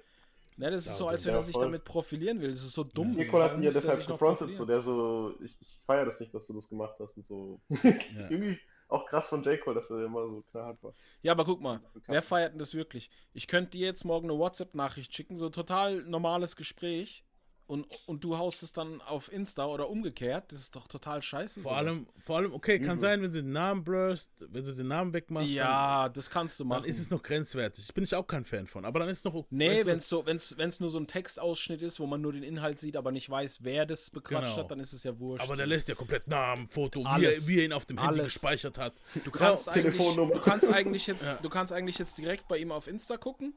Ne, das ist so, als wenn er sich damit profilieren will. Das ist so dumm. Ja. Nicole hat ihn ja deshalb gefrontet, so der so, ich, ich feiere das nicht, dass du das gemacht hast und so. Ja. Irgendwie auch krass von J. Cole, dass er immer so knallhart war. Ja, aber guck mal, wer feiert denn das wirklich? Ich könnte dir jetzt morgen eine WhatsApp-Nachricht schicken, so total normales Gespräch Und, und du haust es dann auf Insta oder umgekehrt, das ist doch total scheiße. Vor allem, vor allem, okay, kann mhm. sein, wenn du den Namen blurst, wenn du den Namen wegmachst. Ja, dann, das kannst du machen. Dann ist es noch grenzwertig. Bin ich auch kein Fan von, aber dann ist es noch okay. Nee, wenn es so, wenn's, wenn's nur so ein Textausschnitt ist, wo man nur den Inhalt sieht, aber nicht weiß, wer das bequatscht genau. hat, dann ist es ja wurscht. Aber der lässt ja komplett Namen, Foto, alles, wie, er, wie er ihn auf dem alles. Handy gespeichert hat. Du kannst, ja, eigentlich, du kannst, eigentlich, jetzt, ja. du kannst eigentlich jetzt direkt bei ihm auf Insta gucken.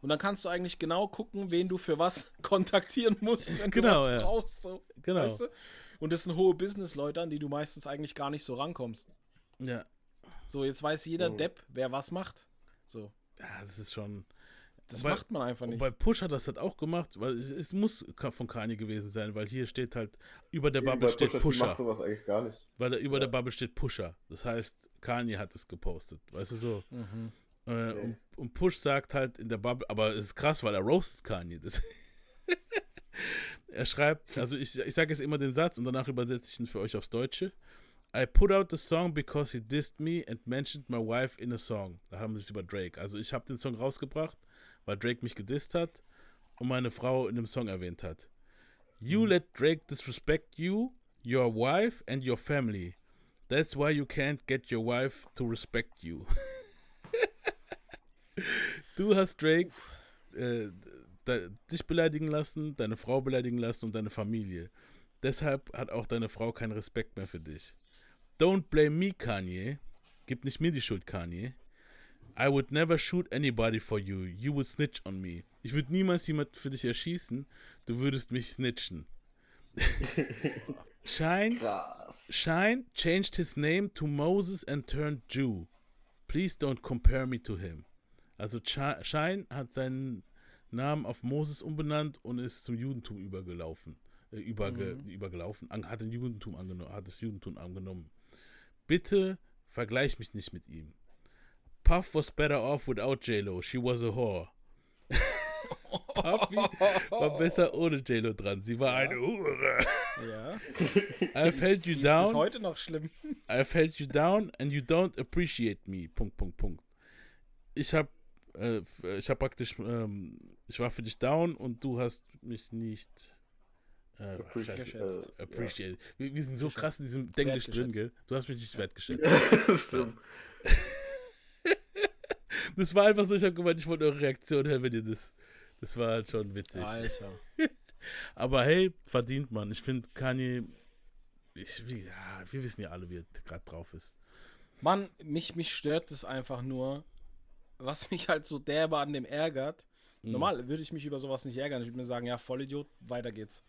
Und dann kannst du eigentlich genau gucken, wen du für was kontaktieren musst, wenn genau, du was ja. brauchst. So. Genau. Weißt du? Und das sind hohe Business-Leute, an die du meistens eigentlich gar nicht so rankommst. Ja. So, jetzt weiß jeder oh. Depp, wer was macht. So. Ja, das ist schon... Das bei, macht man einfach nicht. Bei Pusha hat das halt auch gemacht, weil es, es muss von Kanye gewesen sein, weil hier steht halt, über der Bubble steht Pusha. Pusha. Macht sowas eigentlich gar nicht. Weil über ja. der Bubble steht Pusha. Das heißt, Kanye hat es gepostet. Weißt du, so... Mhm. Okay. Und, und Push sagt halt in der Bubble, aber es ist krass, weil er roastet Kanye. Das er schreibt, also ich, ich sage jetzt immer den Satz und danach übersetze ich ihn für euch aufs Deutsche. I put out the song because he dissed me and mentioned my wife in a song. Da haben sie es über Drake. Also ich habe den Song rausgebracht, weil Drake mich gedisst hat und meine Frau in dem Song erwähnt hat. You hm. let Drake disrespect you, your wife and your family. That's why you can't get your wife to respect you. Du hast Drake äh, de, dich beleidigen lassen, deine Frau beleidigen lassen und deine Familie. Deshalb hat auch deine Frau keinen Respekt mehr für dich. Don't blame me, Kanye. Gib nicht mir die Schuld, Kanye. I would never shoot anybody for you. You would snitch on me. Ich würde niemals jemanden für dich erschießen. Du würdest mich snitchen. Shine, Shine changed his name to Moses and turned Jew. Please don't compare me to him. Also Shine hat seinen Namen auf Moses umbenannt und ist zum Judentum übergelaufen, äh, überge, mhm. übergelaufen, an, hat, den Judentum angeno- hat das Judentum angenommen. Bitte vergleich mich nicht mit ihm. Puff was better off without J-Lo, she was a whore. Puffy war besser ohne J-Lo dran, sie war ja. eine Hure. Ja. I've held you down. Das ist heute noch schlimm. I've held you down and you don't appreciate me. Punkt, Punkt, Punkt. Ich habe ich habe praktisch, ähm, ich war für dich down und du hast mich nicht äh, appreciated. Äh, appreciated. Ja. Wir, wir sind so krass in diesem Denglisch drin, gell? Du hast mich nicht wertgeschätzt. Ja. Das war einfach so, ich habe gemeint, ich wollte eure Reaktion hören, wenn ihr das, das war halt schon witzig. Alter. Aber hey, verdient man. Ich finde Kanye, ich, wie, ja, wir wissen ja alle, wie er gerade drauf ist. Mann, mich, mich stört das einfach nur. Was mich halt so derbe an dem ärgert, mhm. normal würde ich mich über sowas nicht ärgern. Ich würde mir sagen, ja, Vollidiot, weiter geht's.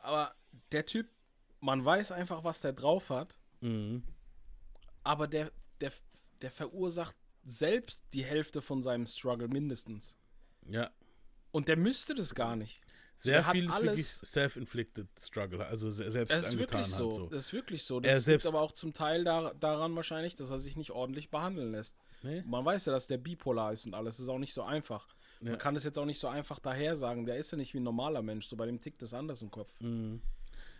Aber der Typ, man weiß einfach, was der drauf hat, mhm. aber der, der, der verursacht selbst die Hälfte von seinem Struggle mindestens. Ja. Und der müsste das gar nicht. Sehr viel ist wirklich self-inflicted Struggle, also selbst es ist angetan so. Hat. So. Das ist wirklich so. Das liegt aber auch zum Teil da, daran wahrscheinlich, dass er sich nicht ordentlich behandeln lässt. Nee. Man weiß ja, dass der bipolar ist und alles. Das ist auch nicht so einfach. Ja. Man kann das jetzt auch nicht so einfach daher sagen. Der ist ja nicht wie ein normaler Mensch. So bei dem tickt das anders im Kopf. Mhm.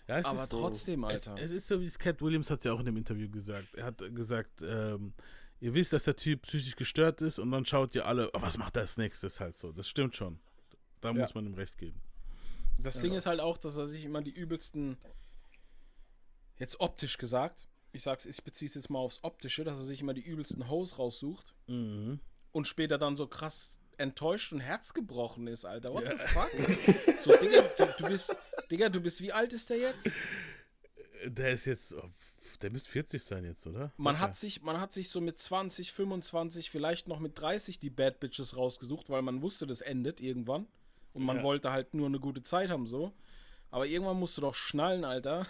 Ja, es aber ist trotzdem, so. Alter. Es, es ist so, wie es Katt Williams hat es ja auch in dem Interview gesagt. Er hat gesagt, ähm, ihr wisst, dass der Typ psychisch gestört ist und dann schaut ihr alle, oh, was macht er als nächstes halt so. Das stimmt schon. Da ja. muss man ihm recht geben. Das genau. Ding ist halt auch, dass er sich immer die übelsten, jetzt optisch gesagt, ich sag's, ich beziehe es jetzt mal aufs Optische, dass er sich immer die übelsten Hoes raussucht mhm. und später dann so krass enttäuscht und herzgebrochen ist, Alter. What ja. the fuck? So, Digga, du, du bist, Digga, du bist, wie alt ist der jetzt? Der ist jetzt, der müsste vierzig sein jetzt, oder? Man, okay. hat sich, man hat sich so mit zwanzig, fünfundzwanzig, vielleicht noch mit dreißig die Bad Bitches rausgesucht, weil man wusste, das endet irgendwann. Und man ja. wollte halt nur eine gute Zeit haben, so. Aber irgendwann musst du doch schnallen, Alter,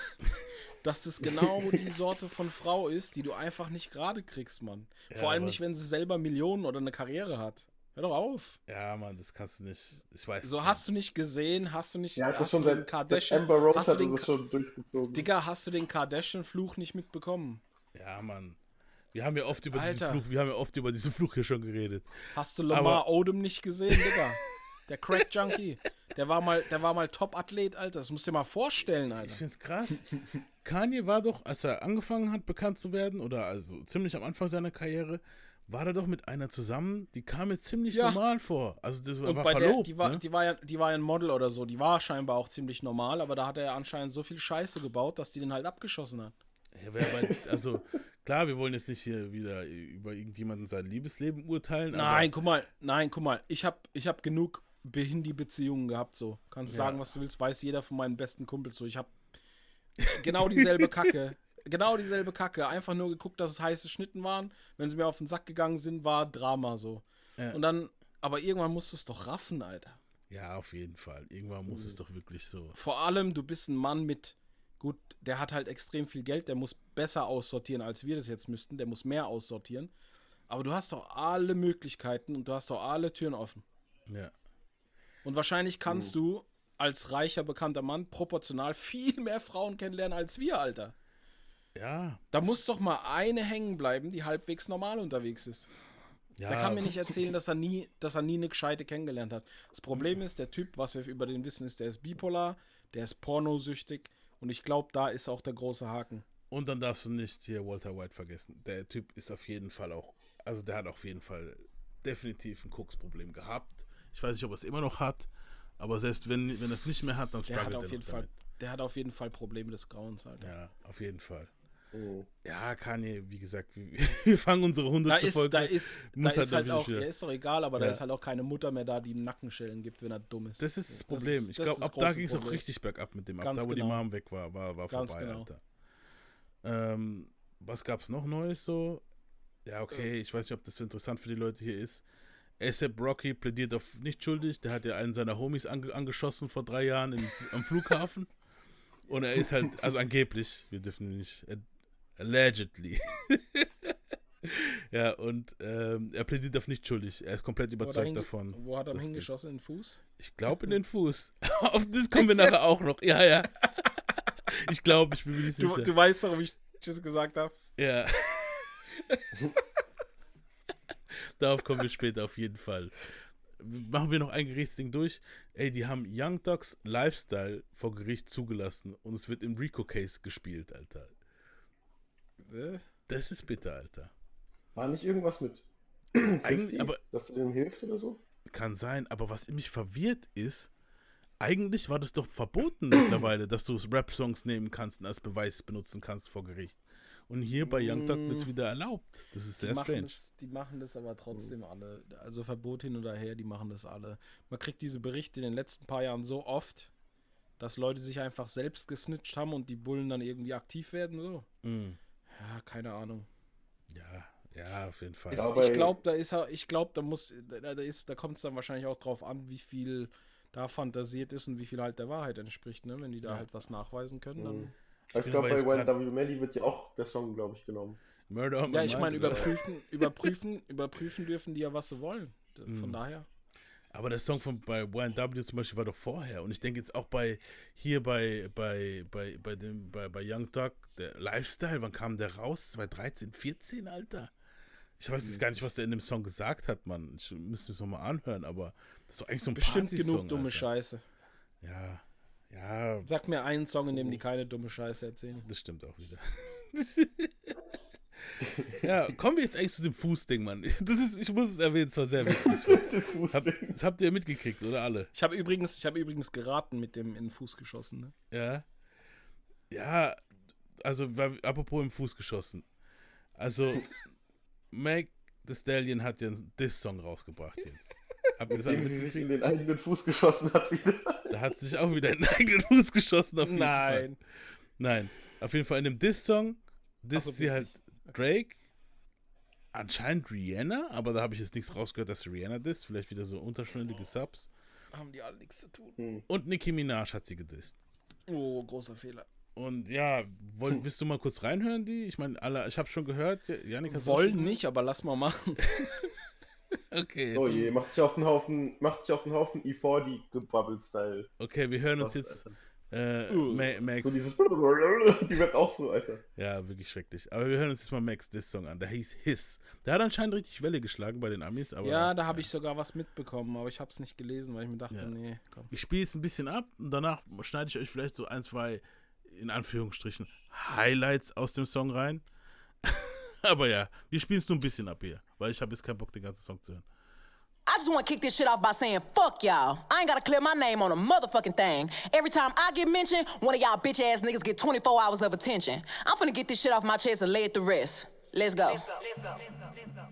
dass das genau die Sorte von Frau ist, die du einfach nicht gerade kriegst, Mann. Ja, vor allem nicht, wenn sie selber Millionen oder eine Karriere hat. Hör doch auf. Ja, Mann, das kannst du nicht. Ich weiß so, nicht. Hast du nicht gesehen, hast du nicht... Ja, das schon seit Amber Rose hat das Ka- schon durchgezogen. Digga, hast du den Kardashian-Fluch nicht mitbekommen? Ja, Mann. Wir haben ja oft über Alter. diesen Fluch, wir haben ja oft über diesen Fluch hier schon geredet. Hast du Lamar Aber- Odom nicht gesehen, Digga? Der Crack-Junkie. Der war mal, der war mal Top-Athlet, Alter. Das musst du dir mal vorstellen, Alter. Ich find's krass. Kanye war doch, als er angefangen hat, bekannt zu werden, oder also ziemlich am Anfang seiner Karriere, war er doch mit einer zusammen, die kam mir ziemlich ja. normal vor. Also das war, und war bei verlobt. Der, die, war, ne? die, war ja, die war ja ein Model oder so, die war scheinbar auch ziemlich normal, aber da hat er ja anscheinend so viel Scheiße gebaut, dass die den halt abgeschossen hat. Ja, wer bei, also klar, wir wollen jetzt nicht hier wieder über irgendjemanden sein Liebesleben urteilen. Nein, guck mal, nein, guck mal, ich habe ich hab genug Behindi-Beziehungen gehabt, so. Kannst ja. sagen, was du willst, weiß jeder von meinen besten Kumpels so. Ich habe genau dieselbe Kacke. Genau dieselbe Kacke. Einfach nur geguckt, dass es heiße Schnitten waren. Wenn sie mir auf den Sack gegangen sind, war Drama so. Ja. Und dann, aber irgendwann musst du es doch raffen, Alter. Ja, auf jeden Fall. Irgendwann muss mhm. es doch wirklich so. Vor allem, du bist ein Mann mit, gut, der hat halt extrem viel Geld, der muss besser aussortieren, als wir das jetzt müssten. Der muss mehr aussortieren. Aber du hast doch alle Möglichkeiten und du hast doch alle Türen offen. Ja. Und wahrscheinlich kannst mhm. du als reicher, bekannter Mann proportional viel mehr Frauen kennenlernen als wir, Alter. Ja. Da muss doch mal eine hängen bleiben, die halbwegs normal unterwegs ist. Ja. Da kann mir nicht erzählen, dass er nie, dass er nie eine Gescheite kennengelernt hat. Das Problem ist, der Typ, was wir über den wissen, ist, der ist bipolar, der ist pornosüchtig und ich glaube, da ist auch der große Haken. Und dann darfst du nicht hier Walter White vergessen. Der Typ ist auf jeden Fall auch, also der hat auf jeden Fall definitiv ein Koksproblem gehabt. Ich weiß nicht, ob er es immer noch hat, aber selbst wenn, wenn er es nicht mehr hat, dann struggelt er auf jeden Fall. Der hat auf jeden Fall Probleme des Grauens, Alter. Ja, auf jeden Fall. Oh. Ja, Kanye, wie gesagt, wir, wir fangen unsere hundertste Folge. Da ist, da ist, da ist halt auch, er ist doch egal, aber ja. da ist halt auch keine Mutter mehr da, die ihm Nackenschellen gibt, wenn er dumm ist. Das ist das Problem. Das ich glaube, ab da ging es auch richtig bergab mit dem. Ab Ganz da, wo genau. die Mom weg war, war, war vorbei, genau. Alter. Ähm, was gab's noch Neues so? Ja, okay, ähm. ich weiß nicht, ob das so interessant für die Leute hier ist. A$AP Rocky plädiert auf nicht schuldig. Der hat ja einen seiner Homies ange- angeschossen vor drei Jahren im, am Flughafen. Und er ist halt, also angeblich, wir dürfen nicht, allegedly. ja, und ähm, er plädiert auf nicht schuldig. Er ist komplett überzeugt hinge- davon. Wo hat er hingeschossen? In den Fuß? Ich glaube, in den Fuß. auf das kommen wir nachher auch noch. Ja, ja. Ich glaube, ich bin mir nicht sicher. Du, du weißt doch, wie ich das gesagt habe. Ja. Darauf kommen wir später auf jeden Fall. Machen wir noch ein Gerichtsding durch. Ey, die haben Young Thugs Lifestyle vor Gericht zugelassen und es wird im Rico-Case gespielt, Alter. Das ist bitter, Alter. War nicht irgendwas mit fünfzig, aber, dass du dem hilft oder so? Kann sein, aber was mich verwirrt ist, eigentlich war das doch verboten mittlerweile, dass du Rap-Songs nehmen kannst und als Beweis benutzen kannst vor Gericht. Und hier bei Young Thug wird es wieder erlaubt. Das ist sehr strange. Das, die machen das aber trotzdem alle. Also Verbot hin oder her, die machen das alle. Man kriegt diese Berichte in den letzten paar Jahren so oft, dass Leute sich einfach selbst gesnitcht haben und die Bullen dann irgendwie aktiv werden. So. Mm. Ja, keine Ahnung. Ja, ja, auf jeden Fall. Es, ich glaube, da ist er, ich glaube, da muss, da, da ist, da kommt es dann wahrscheinlich auch drauf an, wie viel da fantasiert ist und wie viel halt der Wahrheit entspricht. Ne? Wenn die da ja. halt was nachweisen können, dann. Mm. Ich, ich glaube, bei When W. Melly wird ja auch der Song, glaube ich, genommen. Murder on ja, ich meine, überprüfen, überprüfen, überprüfen dürfen die ja, was sie wollen. Von mm. daher. Aber der Song von bei When W. zum Beispiel war doch vorher. Und ich denke jetzt auch bei hier bei bei bei bei dem bei, bei Young Thug, der Lifestyle, wann kam der raus? zwanzig dreizehn, vierzehn, Alter. Ich weiß jetzt gar nicht, was der in dem Song gesagt hat, Mann. Ich müsste es nochmal anhören, aber das ist doch eigentlich so ein Party-Song. Bestimmt genug dumme Alter. Scheiße. Ja. Ja, sag mir einen Song, in dem die keine dumme Scheiße erzählen. Das stimmt auch wieder. ja, kommen wir jetzt eigentlich zu dem Fußding, Mann. Das ist, ich muss es erwähnen, es war sehr witzig. Hab, das habt ihr mitgekriegt, oder alle? Ich habe übrigens, ich hab übrigens geraten mit dem in den Fuß geschossen. Ne? Ja, ja, also apropos im Fuß geschossen. Also, Meg Thee Stallion hat ja einen Diss-Song rausgebracht jetzt. Nachdem sie sich in den eigenen Fuß geschossen hat wieder. Da hat sie sich auch wieder in den eigenen Fuß geschossen, auf jeden Nein. Fall. Nein. Auf jeden Fall in dem Diss-Song disst so, sie halt okay. Drake, anscheinend Rihanna, aber da habe ich jetzt nichts rausgehört, dass Rihanna disst, vielleicht wieder so unterschwellige Subs. Haben die alle nichts zu tun. Hm. Und Nicki Minaj hat sie gedisst. Oh, großer Fehler. Und ja, wollt, hm. willst du mal kurz reinhören, die? Ich meine, alle, ich habe schon gehört. Janik hat Wollen schon... nicht, aber lass mal machen. Okay. Oh je, macht sich auf den Haufen, macht sich auf den Haufen E vier D Gebubble-Style. Okay, wir hören uns jetzt äh, uh, Ma- Max. So dieses die rappt auch so, Alter. Ja, wirklich schrecklich. Aber wir hören uns jetzt mal Max Diss Song an. Der hieß Hiss. Der hat anscheinend richtig Welle geschlagen bei den Amis, aber. Ja, da habe ich sogar was mitbekommen, aber ich habe es nicht gelesen, weil ich mir dachte, ja. nee, komm. Ich spiele es ein bisschen ab und danach schneide ich euch vielleicht so ein, zwei, in Anführungsstrichen, Highlights aus dem Song rein. Aber ja, wir spielen es nur ein bisschen ab hier, weil ich habe jetzt keinen Bock, den ganzen Song zu hören. I just want to kick this shit off by saying fuck y'all. I ain't got to clear my name on a motherfucking thing. Every time I get mentioned, one of y'all bitch ass niggas get twenty-four hours of attention. I'm finna get this shit off my chest and lay it to rest. Let's go. Let's go. Let's go. Let's go.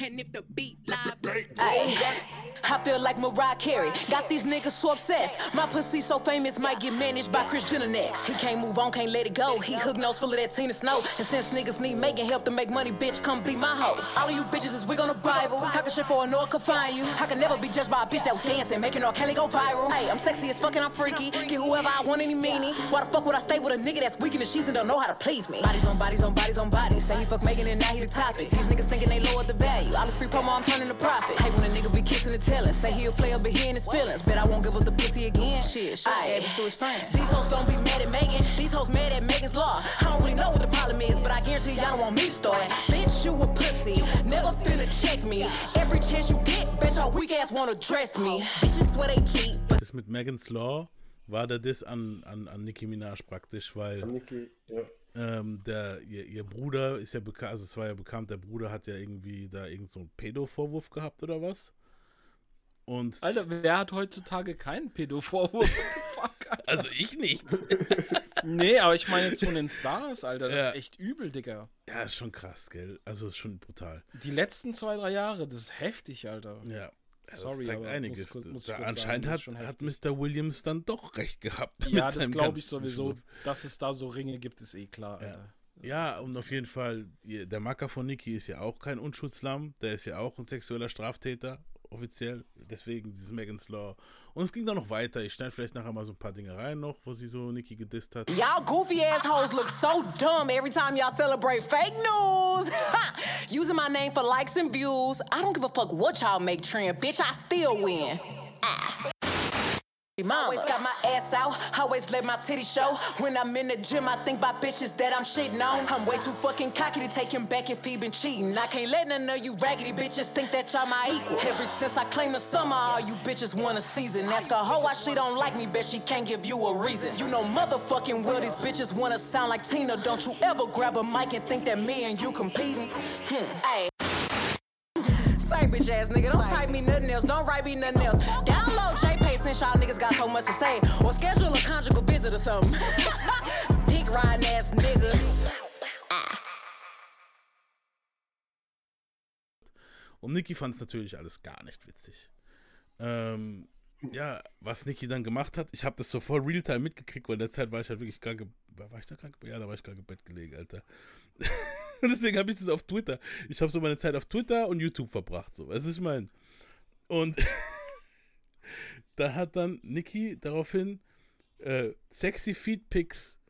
And if the beat live, I, I feel like Mariah Carey. Got these niggas so obsessed. My pussy so famous, might get managed by Chris Jenner next. He can't move on, can't let it go. He hook nose full of that Tina Snow. And since niggas need Megan help to make money, bitch, come be my hoe. All of you bitches is wig on the Bible. Talking shit for a North could find you. I can never be judged by a bitch that was dancing, making R. Kelly go viral. Hey, I'm sexy as fuck and I'm freaky. Get whoever I want any meanie. Why the fuck would I stay with a nigga that's weak in the sheets and don't know how to please me? Bodies on bodies on bodies on bodies. Say he fuck Megan and now he the topic. These niggas thinking they lower the value. All this free promo, I'm turning to profit. Hey, when a nigga be kissing and telling, say he'll play up, but he in his feelings. Bet I won't give up the pussy again. Shit, shit, add it to his friend. These hoes don't be mad at Megan. These hoes mad at Megan's law. I don't really know what the problem is, but I guarantee y'all don't want me to start. Bitch, you a pussy. Never finna check me. Every chance you get, bitch, y'all weak ass wanna dress me. Bitches swear they cheat. Das mit Megan's Law war der Diss an, an, an Nicki Minaj praktisch, weil Nicki, ja. Ähm, der, ihr, ihr Bruder ist ja bekannt, also es war ja bekannt, der Bruder hat ja irgendwie da irgend so einen Pädo-Vorwurf gehabt oder was? Und Alter, wer hat heutzutage keinen Pädo-Vorwurf? Also ich nicht. Nee, aber ich meine jetzt von den Stars, Alter, das ja. Ist echt übel, Digga. Ja, ist schon krass, gell? Also ist schon brutal. Die letzten zwei, drei Jahre, das ist heftig, Alter. Ja. Das Sorry, zeigt einiges. Muss, muss anscheinend sagen, hat, hat Mister Williams dann doch recht gehabt. Ja, mit das glaube ich sowieso. Schmuck. Dass es da so Ringe gibt, ist eh klar. Ja, Alter. Ja, und auf jeden Fall, der Macker von Nicki ist ja auch kein Unschuldslamm. Der ist ja auch ein sexueller Straftäter, offiziell. Deswegen dieses Megan's Law. Und es ging dann noch weiter. Ich schneide vielleicht nachher mal so ein paar Dinge rein noch, wo sie so Nicki gedisst hat. Y'all goofy ass hoes look so dumb every time y'all celebrate fake news. Using my name for likes and views. I don't give a fuck what y'all make trend. Bitch, I still win. Ah. Mamas. Always got my ass out, always let my titty show. When I'm in the gym, I think about bitches that I'm shitting on. I'm way too fucking cocky to take him back if he been cheating. I can't let none of you raggedy bitches think that y'all my equal. Ever since I claimed the summer, all you bitches won a season. Ask a hoe why she don't like me, bet she can't give you a reason. You know motherfucking well these bitches wanna sound like Tina. Don't you ever grab a mic and think that me and you competing. Hmm, ayy. Same bitch ass nigga, don't type me nothing else, don't write me nothing else. Download JPay since y'all niggas got so much to say. Or schedule a conjugal visit or something. Dick riding ass niggas. Und Nicki fand es natürlich alles gar nicht witzig. Ähm, ja, was Nicki dann gemacht hat, ich habe das so voll Realtime mitgekriegt, weil in der Zeit war ich halt wirklich krank. War ich da krank? Ja, da war ich krank im Bett gelegen, Alter. Deswegen habe ich das auf Twitter. Ich habe so meine Zeit auf Twitter und YouTube verbracht. So, was ich meine. Und da hat dann Nicki daraufhin äh, sexy Feedpics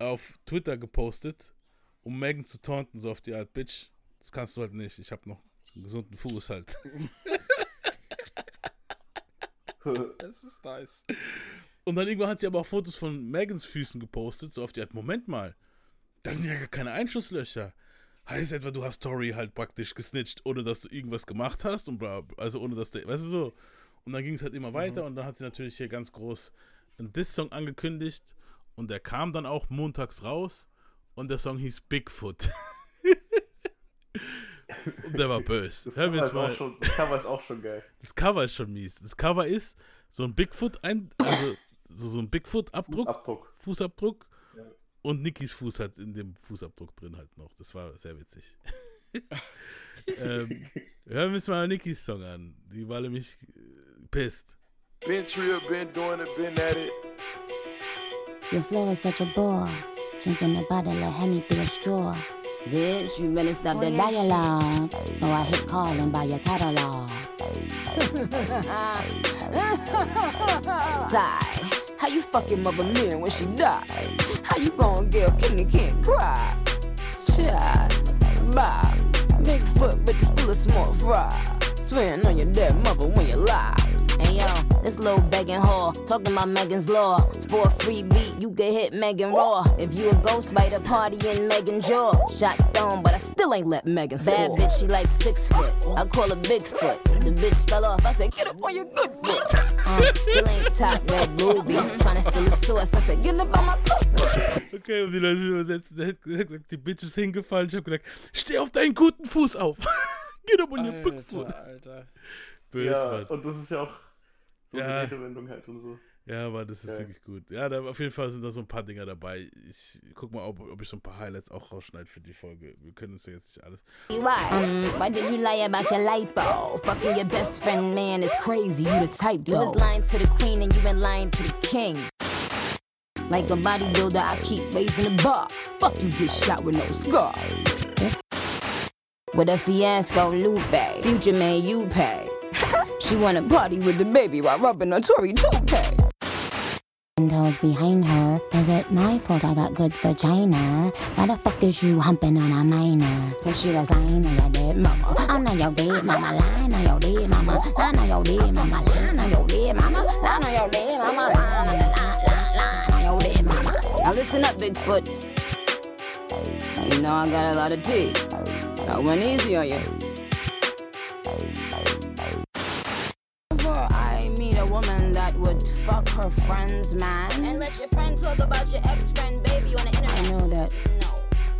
auf Twitter gepostet, um Megan zu taunten, so auf die Art, Bitch, das kannst du halt nicht. Ich habe noch einen gesunden Fuß halt. Das ist nice. Und dann irgendwann hat sie aber auch Fotos von Megans Füßen gepostet, so auf die Art, Moment mal. Das sind ja gar keine Einschusslöcher. Heißt etwa, du hast Tori halt praktisch gesnitcht, ohne dass du irgendwas gemacht hast und bla, also ohne dass du, weißt du so. Und dann ging es halt immer weiter mhm. und dann hat sie natürlich hier ganz groß einen Diss-Song angekündigt und der kam dann auch montags raus und der Song hieß Bigfoot. Und der war böse. Das, Cover ist, mal. Auch schon, das Cover ist auch schon geil. Das Cover ist schon mies. Das Cover ist so ein Bigfoot, ein, also so, so ein Bigfoot-Abdruck, Fußabdruck, Fußabdruck. Und Nickis Fuß hat in dem Fußabdruck drin halt noch. Das war sehr witzig. ähm, hören wir uns mal Nickis Song an. Die war nämlich pissed. Been trill, been doing it, been at it. Your flow is such a bore. Drinking a bottle of honey through a straw. Bitch, you really stop the dialogue. Or I hit calling by your catalog. Sigh. How you fucking mother man when she died? How you gonna get a king and can't cry? Child, bye. Bigfoot, but you still a small fry. Swearing on your dead mother when you lie. And yo, this slow begging whore. Talking about Megan's law. For a free beat, you get hit Megan raw. If you a ghost, by the party in Megan jaw. Shots thrown, but I still ain't let Megan score. Bad bitch, she like six foot. I call her big foot. The bitch fell off. I said, get up on your good foot. Mm, still ain't top red ruby. Trying to steal the sauce. I said, get up on my cookbook. Okay, um die Leute zu übersetzen, der hat gesagt, die Bitch ist hingefallen. Ich hab gedacht, steh auf deinen guten Fuß auf. Geh doch mal in den Bückfuß. Alter. Bös, ja, Mann. Und das ist ja auch so ja. eine Redewendung halt und so. Ja, Mann, das ist ja. wirklich gut. Ja, da, auf jeden Fall sind da so ein paar Dinger dabei. Ich guck mal, ob, ob ich so ein paar Highlights auch rausschneide für die Folge. Wir können uns ja jetzt nicht alles... Um, why did you lie about your lipo? Fucking your best friend, man, is crazy. You the type, though. You was lying to the queen and you been lying to the king. Like a bodybuilder, I keep raising the bar. Fuck you, get shot with no scar. With a fiasco, Lupe. Future man, you pay. She wanna party with the baby while rubbing a Tory toupee. And those behind her, is it my fault I got good vagina? Why the fuck is you humping on a minor? Cause she was lying to your dead mama. I know your dead mama, lying to your dead mama. Lying to your dead mama, lying to your dead mama. Lying to your dead mama, lying to your dead mama. Now listen up, Bigfoot. You know I got a lot of teeth. I went easy on you. Never I meet a woman that would fuck her friends, man. And let your friend talk about your ex-friend, baby, on the internet. I know that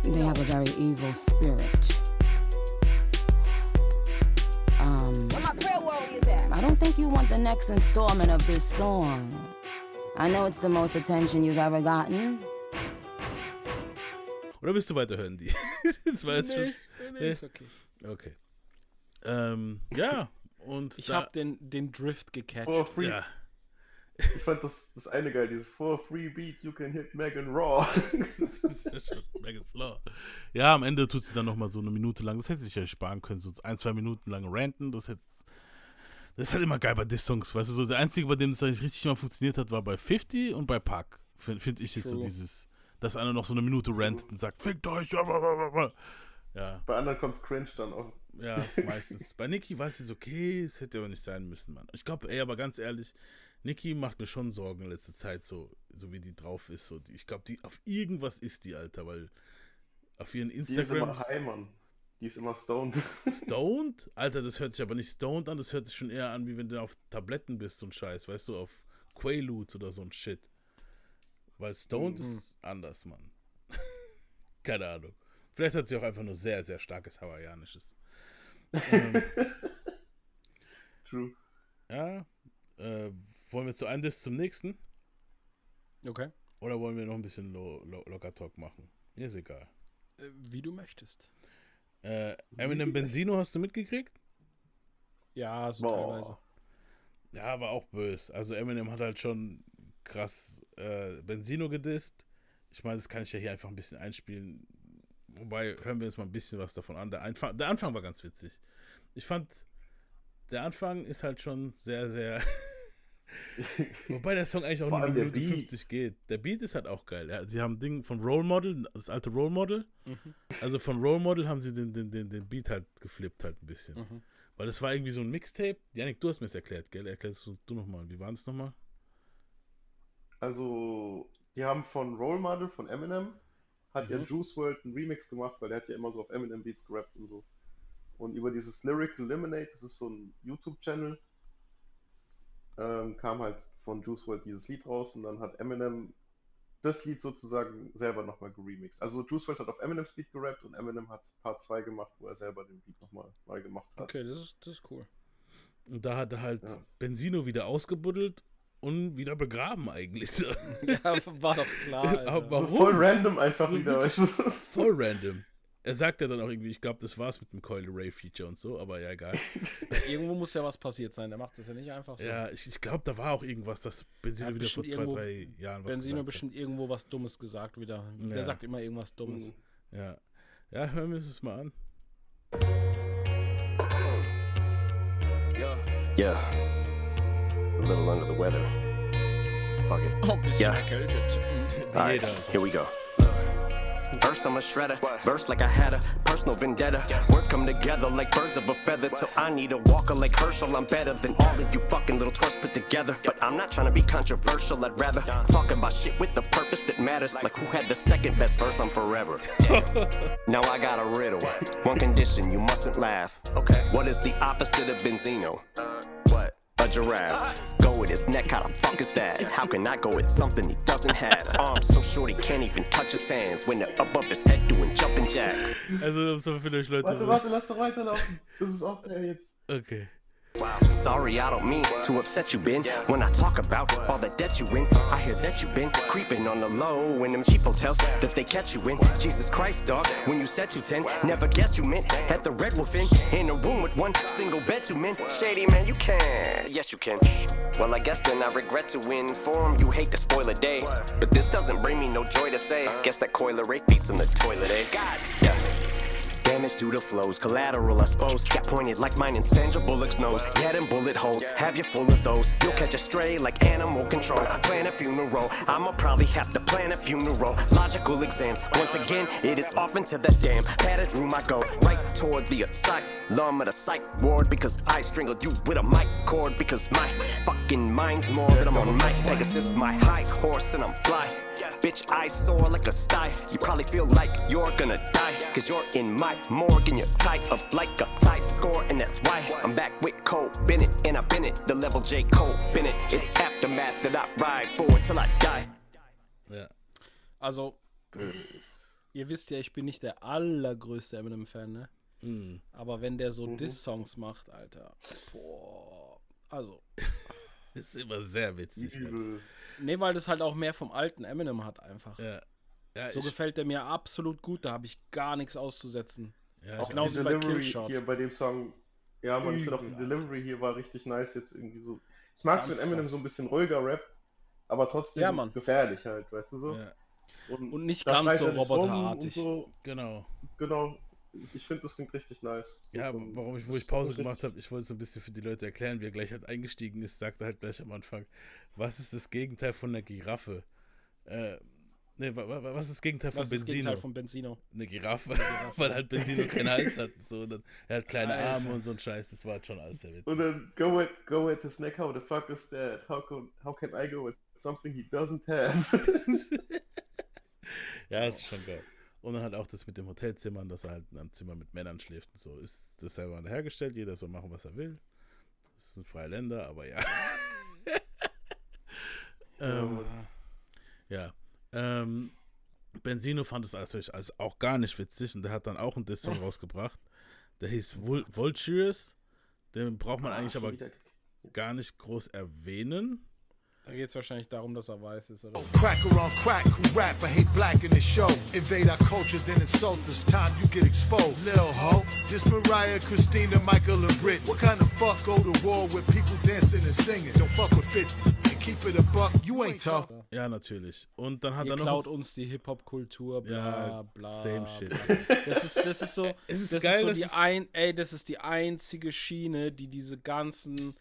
no. they have a very evil spirit. Um, Where my prayer warriors at? I don't think you want the next installment of this song. I know it's the most attention you've ever gotten. Oder willst du weiterhören, die? Das war jetzt nee, schon. Nee, nee, ist okay. Okay. Ähm, ja, und. Ich da hab den, den Drift gecatcht. For free. Ja. Ich fand das, das eine geil, dieses For free beat, you can hit Megan Raw. Das ist ja schon Megan's Law. Ja, am Ende tut sie dann nochmal so eine Minute lang, das hätte sie sich ja sparen können, so ein, zwei Minuten lang ranten, das hätte. Das ist halt immer geil bei Diss-Songs, weißt du, so der einzige, bei dem es eigentlich richtig mal funktioniert hat, war bei fifty und bei Park, finde find ich jetzt so dieses, dass einer noch so eine Minute rantet und sagt, fickt euch, ja. Bei anderen kommt's cringe dann auch. Ja, meistens. Bei Nicki war es okay, es hätte aber nicht sein müssen, Mann. Ich glaube, ey, aber ganz ehrlich, Nicki macht mir schon Sorgen in letzter Zeit, so, so wie die drauf ist, so, die, ich glaube, die, auf irgendwas ist die, Alter, weil auf ihren Instagram... Die ist immer high, Mann. Die ist immer stoned. Stoned? Alter, das hört sich aber nicht stoned an, das hört sich schon eher an, wie wenn du auf Tabletten bist und Scheiß, weißt du, auf Quaaludes oder so ein Shit. Weil stoned mm. ist anders, Mann. Keine Ahnung. Vielleicht hat sie auch einfach nur sehr, sehr starkes Hawaiianisches. ähm, True. Ja, äh, wollen wir zu einem Diss zum nächsten? Okay. Oder wollen wir noch ein bisschen lo- lo- locker Talk machen? Mir ist egal. Wie du möchtest. Äh, Eminem Benzino hast du mitgekriegt? Ja, so Boah. teilweise. Ja, war auch böse. Also Eminem hat halt schon krass äh, Benzino gedisst. Ich meine, das kann ich ja hier einfach ein bisschen einspielen. Wobei, hören wir jetzt mal ein bisschen was davon an. Der Anfang, der Anfang war ganz witzig. Ich fand, der Anfang ist halt schon sehr, sehr... Wobei der Song eigentlich auch nur eine Minute fünfzig geht. Der Beat ist halt auch geil. Ja, sie haben ein Ding von Role Model, das alte Role Model. Mhm. Also von Role Model haben sie den, den, den, den Beat halt geflippt halt ein bisschen. Mhm. Weil das war irgendwie so ein Mixtape. Janik, du hast mir das erklärt, gell? Erklärst du nochmal. Wie war es nochmal? Also, die haben von Role Model, von Eminem, hat mhm. ja Juice world einen Remix gemacht, weil der hat ja immer so auf Eminem Beats gerappt und so. Und über dieses Lyrical Lemonade, das ist so ein YouTube-Channel, Ähm, kam halt von Juice world dieses Lied raus und dann hat Eminem das Lied sozusagen selber nochmal geremixed. Also Juice world hat auf Eminems Beat gerappt und Eminem hat Part zwei gemacht, wo er selber den Beat nochmal mal gemacht hat. Okay, das ist, das ist cool. Und da hat er halt ja. Benzino wieder ausgebuddelt und wieder begraben eigentlich. Ja, war doch klar. Aber warum? So voll random einfach so wieder. Weißt du? Voll random. Er sagt ja dann auch irgendwie, ich glaube, das war's mit dem Coil-Ray-Feature und so, aber ja, egal. Irgendwo muss ja was passiert sein, der macht das ja nicht einfach so. Ja, ich, ich glaube, da war auch irgendwas, dass Benzino ja, wieder vor zwei, irgendwo, drei Jahren was Benzino bestimmt hat. Irgendwo was Dummes gesagt wieder. Ja. Der sagt immer irgendwas Dummes. Ja, ja, hören wir es mal an. Ja. Yeah. A little under the weather. Fuck it. Oh, ein bisschen yeah. erkältet. All right, here we go. Verse, I'm a shredder. Verse like I had a personal vendetta. Words come together like birds of a feather. Till I need a walker like Herschel. I'm better than all of you fucking little twerps put together. But I'm not trying to be controversial. I'd rather talk about shit with the purpose that matters. Like who had the second best verse on Forever. Now I got a riddle. One condition, you mustn't laugh. Okay. What is the opposite of Benzino? Uh, what? A giraffe. Go with his neck, how the fuck is that? How can I go with something he doesn't have? Arms so short he can't even touch his hands when they're above his head doing jumping jacks. Also, so für euch Leute. Warte, warte, lass doch weiterlaufen. Das ist auch der jetzt. Okay. Wow. Sorry, I don't mean to upset you, Ben. When I talk about all the debt you in, I hear that you been creeping on the low in them cheap hotels that they catch you in. Jesus Christ, dog, when you said you ten, never guessed you meant at the Red Wolf Inn, in a room with one single bed to men. Shady man, you can, yes you can. Well, I guess then I regret to inform you, hate to spoil a day, but this doesn't bring me no joy to say. Guess that coiler Ray feeds him the toilet, eh? God damn it. Damage to the flows, collateral I suppose. Got pointed like mine in Sandra Bullock's nose. Yeah, them bullet holes, have you full of those. You'll catch a stray like animal control. Plan a funeral, I'ma probably have to plan a funeral. Logical exams, once again, it is off into the damn padded room I go, right toward the asylum of the psych ward. Because I strangled you with a mic cord. Because my fucking mind's morbid, I'm on my Pegasus, my high horse, and I'm fly. Bitch, I soar like a sty. You probably feel like you're gonna die. Cause you're in my morgue and you're tight up like a tight score. And that's why I'm back with Cole Bennett. And I've been it, the level J. Cole Bennett. It's aftermath that I ride forward till I die. Ja. Also, ihr wisst ja, ich bin nicht der allergrößte Eminem-Fan, ne? Mhm. Aber wenn der so mhm. Diss-Songs macht, Alter. Boah. Also. Das ist immer sehr witzig. Halt. Nee, weil das halt auch mehr vom alten Eminem hat einfach. Ja. Ja, so gefällt der mir absolut gut, da habe ich gar nichts auszusetzen. Ja, auch genauso wie bei Killshot. Hier bei dem Song, ja, man, ich finde auch die Delivery hier war richtig nice jetzt irgendwie so. Ich mag es, wenn Eminem krass. So ein bisschen ruhiger rappt, aber trotzdem ja, gefährlich halt, weißt du so. Ja. Und, und nicht ganz so roboterartig. So. Genau. Genau. Ich finde, das klingt richtig nice. So ja, warum ich, wo ich Pause gemacht habe, ich wollte es ein bisschen für die Leute erklären, wie er gleich halt eingestiegen ist, sagte halt gleich am Anfang, was ist das Gegenteil von einer Giraffe? Äh, ne, wa, wa, was ist das Gegenteil von was Benzino? Was ist das Gegenteil von Benzino? Eine Giraffe, eine Giraffe. Weil halt Benzino keinen Hals hat und so, und dann, er hat kleine Alter. Arme und so ein Scheiß, das war halt schon alles der Witz. Und dann, go with, go with his neck, how the fuck is that? How can, how can I go with something he doesn't have? Ja, das ist schon geil. Und dann halt auch das mit dem Hotelzimmer, dass er halt in einem Zimmer mit Männern schläft und so. Ist das selber hergestellt, jeder soll machen, was er will. Das sind freie Länder, aber ja. ähm, ja. Ähm, Benzino fand es natürlich als auch gar nicht witzig und der hat dann auch einen Diss-Song rausgebracht. Der hieß Vol- Volturious. Den braucht man ah, eigentlich aber wieder. Gar nicht groß erwähnen. Da geht's wahrscheinlich darum, dass er weiß ist, oder? Cracker on crack, who rap, I hate black in the show. Invade our culture, then insult us, time you get exposed. Lil ho, this Mariah, Christina, Michael and Brit. What kind of fuck go to war with people dancing and singing? Don't fuck with fifty, and keep it a buck, you ain't tough. Ja, natürlich. Und dann hat Ihr er noch... klaut uns die Hip-Hop-Kultur, bla, ja, bla. Same shit. Bla. Das ist, das ist so... Es ist das geil, ist so die ist... ein... Ey, das ist die einzige Schiene, die diese ganzen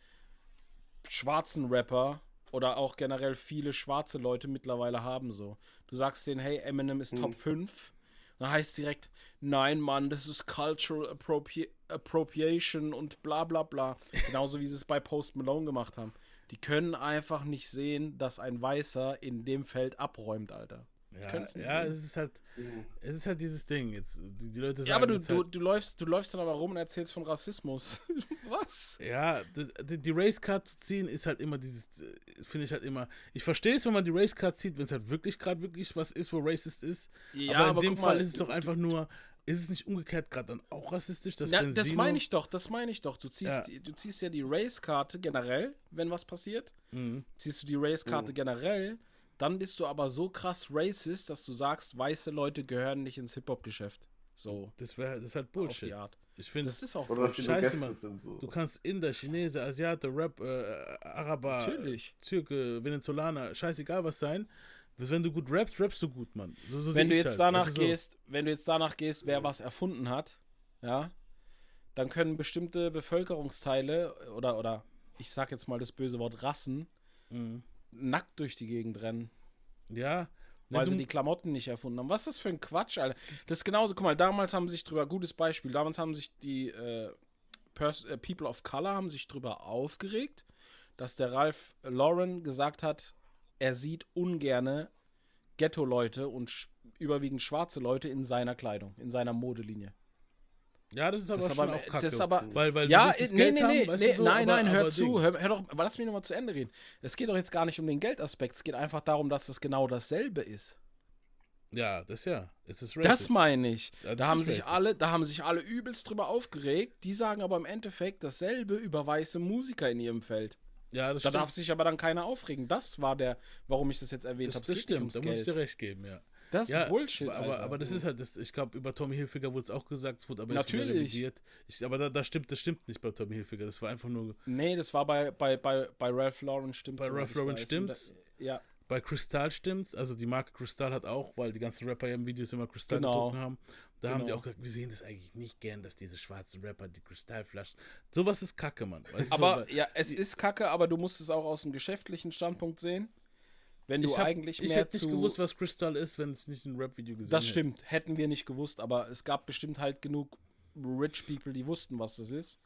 schwarzen Rapper... Oder auch generell viele schwarze Leute mittlerweile haben so. Du sagst denen, hey, Eminem ist mhm. Top fünf. Dann heißt es direkt, nein, Mann, das ist Cultural Appropri- Appropriation und bla bla bla. Genauso wie sie es bei Post Malone gemacht haben. Die können einfach nicht sehen, dass ein Weißer in dem Feld abräumt, Alter. Ja, nicht ja es ist halt mhm. es ist halt dieses Ding. Jetzt, die, die Leute sagen ja, aber du, du, halt, du, läufst, du läufst dann aber rum und erzählst von Rassismus. Was? Ja, die, die Racecard zu ziehen ist halt immer dieses, finde ich halt immer, ich verstehe es, wenn man die Racecard zieht, wenn es halt wirklich gerade wirklich was ist, wo racist ist, ja, aber in aber dem Fall mal, ist es doch einfach nur, ist es nicht umgekehrt gerade dann auch rassistisch? Dass na, Benzino, das meine ich doch, das meine ich doch. Du ziehst, ja. du ziehst ja die Racekarte generell, wenn was passiert, mhm. ziehst du die Racekarte mhm. generell, dann bist du aber so krass racist, dass du sagst, weiße Leute gehören nicht ins Hip-Hop-Geschäft. So. Das wäre, das ist halt Bullshit. Auf die Art. Ich finde, das ist auch Bullshit. So. Du kannst Inder, Chinese, Asiate, Rap, äh, Araber, natürlich. Türke, Venezolaner, scheißegal was sein. Wenn du gut rappst, rappst du gut, Mann. So, so wenn du jetzt halt. danach so. gehst, wenn du jetzt danach gehst, wer was erfunden hat, ja, dann können bestimmte Bevölkerungsteile oder, oder ich sag jetzt mal das böse Wort Rassen, mhm. nackt durch die Gegend rennen. Ja, weil ja, sie die Klamotten nicht erfunden haben. Was ist das für ein Quatsch, Alter? Das ist genauso, guck mal, damals haben sich drüber, gutes Beispiel, damals haben sich die äh, Pers- äh, People of Color haben sich drüber aufgeregt, dass der Ralph Lauren gesagt hat, er sieht ungerne Ghetto-Leute und sch- überwiegend schwarze Leute in seiner Kleidung, in seiner Modelinie. Ja, das ist aber das schon aber, auch Kacke. Das aber, weil, weil ja, du das nee, Geld nee, haben, nee, weißt nee, du so, nein, aber, nein, hör zu, hör, hör doch, lass mich nochmal zu Ende reden. Es geht doch jetzt gar nicht um den Geldaspekt, es geht einfach darum, dass das genau dasselbe ist. Ja, das ja, es ist racist. Das meine ich. Das da, haben sich alle, da haben sich alle übelst drüber aufgeregt, die sagen aber im Endeffekt dasselbe über weiße Musiker in ihrem Feld. Ja, das da stimmt. Darf sich aber dann keiner aufregen. Das war der, warum ich das jetzt erwähnt habe. Das, das stimmt, da muss ich dir recht geben, ja. Das ist ja Bullshit, aber, Alter. Aber das ist halt, das, ich glaube, über Tommy Hilfiger wurde es auch gesagt, es wurde aber nicht revidiert. Ich, aber da, da stimmt, das stimmt nicht bei Tommy Hilfiger, das war einfach nur... Nee, das war bei, bei, bei, bei Ralph Lauren stimmt's. Bei Ralph Lauren stimmt's, da, ja. Bei Kristall stimmt's, also die Marke Kristall hat auch, weil die ganzen Rapper ja im Videos immer Kristall genau. gedruckt haben, da genau. haben die auch gesagt, wir sehen das eigentlich nicht gern, dass diese schwarzen Rapper die Kristallflaschen... Sowas ist Kacke, Mann. Weißt aber, so, ja, es die, ist Kacke, aber du musst es auch aus dem geschäftlichen Standpunkt sehen. Wenn du ich hab, eigentlich mehr ich hätte zu, nicht gewusst, was Kristall ist, wenn es nicht ein Rap-Video gesehen hätte. Das stimmt, hätte. hätten wir nicht gewusst, aber es gab bestimmt halt genug Rich People, die wussten, was das ist.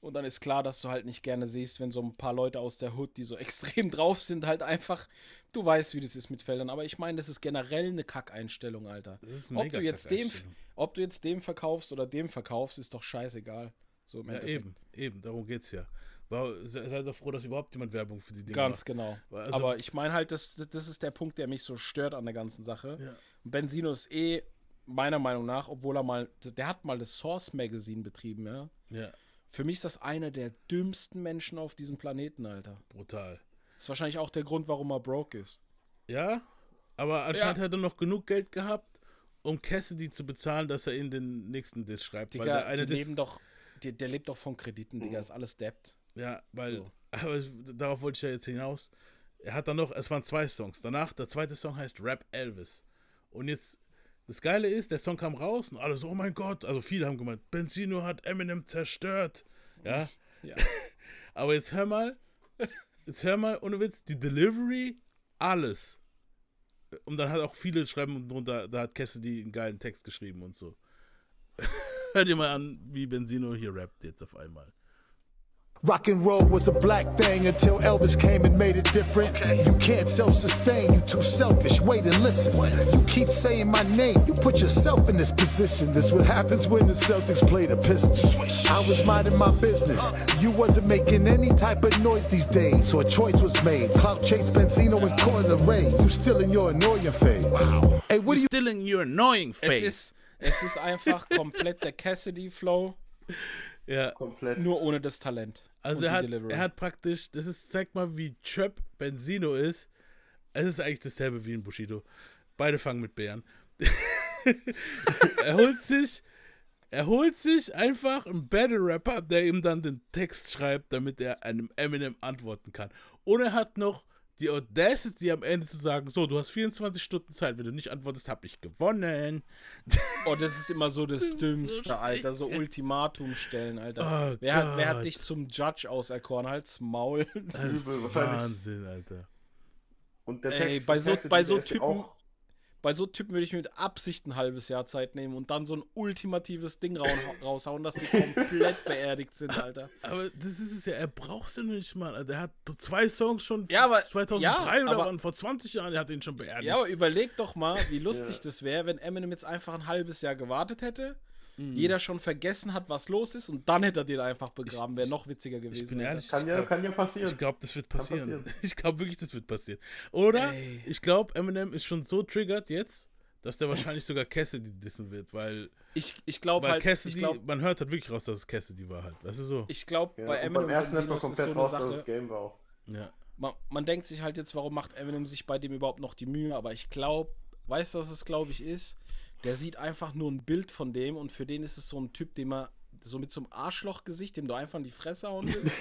Und dann ist klar, dass du halt nicht gerne siehst, wenn so ein paar Leute aus der Hood, die so extrem drauf sind, halt einfach, du weißt, wie das ist mit Feldern. Aber ich meine, das ist generell eine Kackeinstellung, Alter. Das ist mega ob, du jetzt dem, ob du jetzt dem verkaufst oder dem verkaufst, ist doch scheißegal. So im ja, Endeffekt. eben, eben, darum geht's ja. Seid doch froh, dass überhaupt jemand Werbung für die Dinge Ganz macht. Genau. Also, aber ich meine halt, das, das ist der Punkt, der mich so stört an der ganzen Sache. Ja. Benzino ist eh, meiner Meinung nach, obwohl er mal, der hat mal das Source Magazine betrieben, ja. ja. Für mich ist das einer der dümmsten Menschen auf diesem Planeten, Alter. Brutal. Das ist wahrscheinlich auch der Grund, warum er broke ist. Ja, aber anscheinend ja. hat er noch genug Geld gehabt, um Cassidy zu bezahlen, dass er in den nächsten Diss schreibt. Digga, weil der, eine die Dis- leben doch, der, der lebt doch von Krediten, mhm. Digga, ist alles deppt. Ja, weil, so. aber ich, darauf wollte ich ja jetzt hinaus. Er hat dann noch, es waren zwei Songs. Danach, der zweite Song heißt Rap Elvis. Und jetzt, das Geile ist, der Song kam raus und alle so, oh mein Gott, also viele haben gemeint, Benzino hat Eminem zerstört. Ja. ja. aber jetzt hör mal, jetzt hör mal, ohne Witz, die Delivery, alles. Und dann hat auch viele schreiben drunter, da hat Cassidy einen geilen Text geschrieben und so. Hör dir mal an, wie Benzino hier rappt jetzt auf einmal. Rock and roll was a black thing until Elvis came and made it different. You can't self-sustain, you too selfish, wait and listen. You keep saying my name, you put yourself in this position. This what happens when the Celtics play the Pistons. I was minding my business, you wasn't making any type of noise these days. So a choice was made, clout chase Benzino and Corner Ray. You still in your annoying phase. Wow. Hey, what are you still in your annoying phase? Es ist, es ist einfach komplett der Cassidy-Flow. Ja, komplett. Nur ohne das Talent. Also er hat, er hat praktisch, das ist, zeig mal, wie Trap Benzino ist. Es ist eigentlich dasselbe wie ein Bushido. Beide fangen mit Bären. er holt sich, er holt sich einfach einen Battle-Rapper, der ihm dann den Text schreibt, damit er einem Eminem antworten kann. Und er hat noch die Audacity am Ende zu sagen, so, du hast vierundzwanzig Stunden Zeit, wenn du nicht antwortest, hab ich gewonnen. Oh, das ist immer so das Dümmste, Alter, so Ultimatum stellen, Alter. Oh, wer, hat, wer hat dich zum Judge auserkoren? Halt's Maul. Das ist Wahnsinn, Alter. Und der Text, Ey, bei so, bei so Typen, bei so Typen würde ich mir mit Absicht ein halbes Jahr Zeit nehmen und dann so ein ultimatives Ding raun- raushauen, dass die komplett beerdigt sind, Alter. Aber das ist es ja, er braucht es ja nicht mal. Der hat zwei Songs schon ja, aber, zweitausenddrei ja, oder aber, vor zwanzig Jahren, der hat ihn schon beerdigt. Ja, aber überleg doch mal, wie lustig ja. das wäre, wenn Eminem jetzt einfach ein halbes Jahr gewartet hätte, mhm. jeder schon vergessen hat, was los ist und dann hätte er den einfach begraben. Wäre noch witziger gewesen. Ich bin ehrlich, kann, ich glaub, ja, kann ja passieren. Ich glaube, das wird passieren. passieren. Ich glaube wirklich, das wird passieren. Oder Ey. ich glaube, Eminem ist schon so triggert jetzt, dass der wahrscheinlich sogar Cassidy dissen wird, weil ich, ich glaube halt, Cassidy, ich glaub, man hört halt wirklich raus, dass es Cassidy war halt. Weißt du so? Ich glaube, ja, bei Eminem beim ersten Mal komplett so raus, Sache, dass es Game war auch. Ja. Man, man denkt sich halt jetzt, warum macht Eminem sich bei dem überhaupt noch die Mühe? Aber ich glaube, weißt du, was es glaube ich ist? Der sieht einfach nur ein Bild von dem und für den ist es so ein Typ, den man so mit so einem Arschlochgesicht, dem du einfach in die Fresse hauen willst.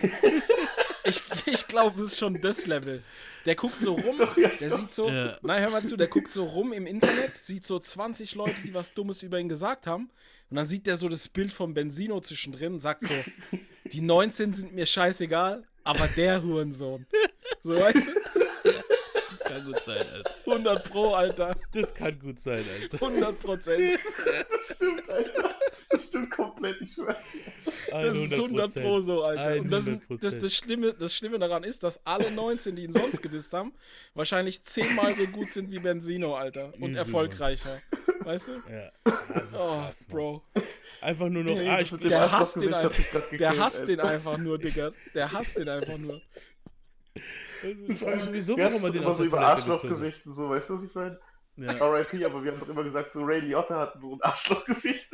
ich ich glaube, es ist schon das Level. Der guckt so rum, der sieht so, ja. nein, hör mal zu, der guckt so rum im Internet, sieht so zwanzig Leute, die was Dummes über ihn gesagt haben und dann sieht der so das Bild von Benzino zwischendrin und sagt so, die neunzehn sind mir scheißegal, aber der Hurensohn. So, weißt du? kann gut sein, Alter. hundert Pro, Alter. Das kann gut sein, Alter. hundert Prozent. Das stimmt, Alter. Das stimmt komplett, ich schwör's dir. Das ist hundert Pro so, Alter. Und das, das, das, Schlimme, das Schlimme daran ist, dass alle neunzehn, die ihn sonst gedisst haben, wahrscheinlich zehnmal so gut sind wie Benzino, Alter. Und Übel, erfolgreicher. Mann. Weißt du? Ja. Das ist oh, krass, Bro. Einfach nur noch... Ah, ich, der hasst den, ein, der hasst den einfach nur, Digga. Der hasst den einfach nur. Also, ich frage mich sowieso, warum man den aus der Toilette gezogen hat. Wir haben immer so über Arschlochgesichten, so, weißt du, was ich meine? Ja. R I P, aber wir haben doch immer gesagt, so Ray Liotta hat so ein Arschlochgesicht.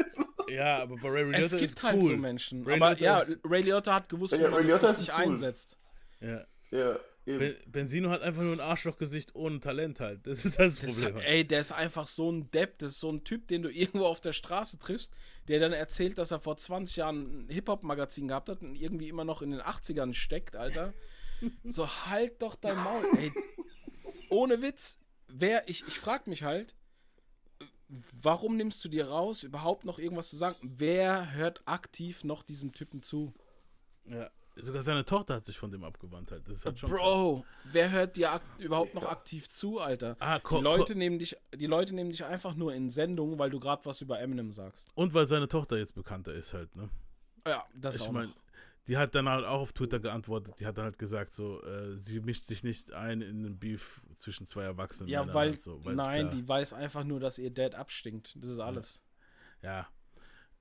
Ja, aber bei Ray Liotta ist cool. Es gibt halt so Menschen, Ray aber Liotta ja, ist... Ray Liotta hat gewusst, wie man das richtig einsetzt. Ja. Ja. Ben, Benzino hat einfach nur ein Arschlochgesicht ohne Talent halt. Das ist das Problem. Das, ey, der ist einfach so ein Depp. Das ist so ein Typ, den du irgendwo auf der Straße triffst, der dann erzählt, dass er vor zwanzig Jahren ein Hip-Hop-Magazin gehabt hat und irgendwie immer noch in den achtzigern steckt, Alter. So, halt doch dein Maul, ey. Ohne Witz. Wer, ich, ich frag mich halt, warum nimmst du dir raus, überhaupt noch irgendwas zu sagen? Wer hört aktiv noch diesem Typen zu? Ja. Sogar seine Tochter hat sich von dem abgewandt. Halt. Das ist halt schon Bro, krass. Wer hört dir ak- überhaupt noch aktiv zu, Alter? Ah, ko- die, Leute ko- nehmen dich, die Leute nehmen dich einfach nur in Sendungen, weil du gerade was über Eminem sagst. Und weil seine Tochter jetzt bekannter ist halt, ne? Ja, das ich auch mein, noch. Die hat dann halt auch auf Twitter geantwortet, die hat dann halt gesagt so, äh, sie mischt sich nicht ein in einen Beef zwischen zwei Erwachsenen. Ja, Männern weil, halt so, nein, klar. Die weiß einfach nur, dass ihr Dad abstinkt. Das ist alles. Ja,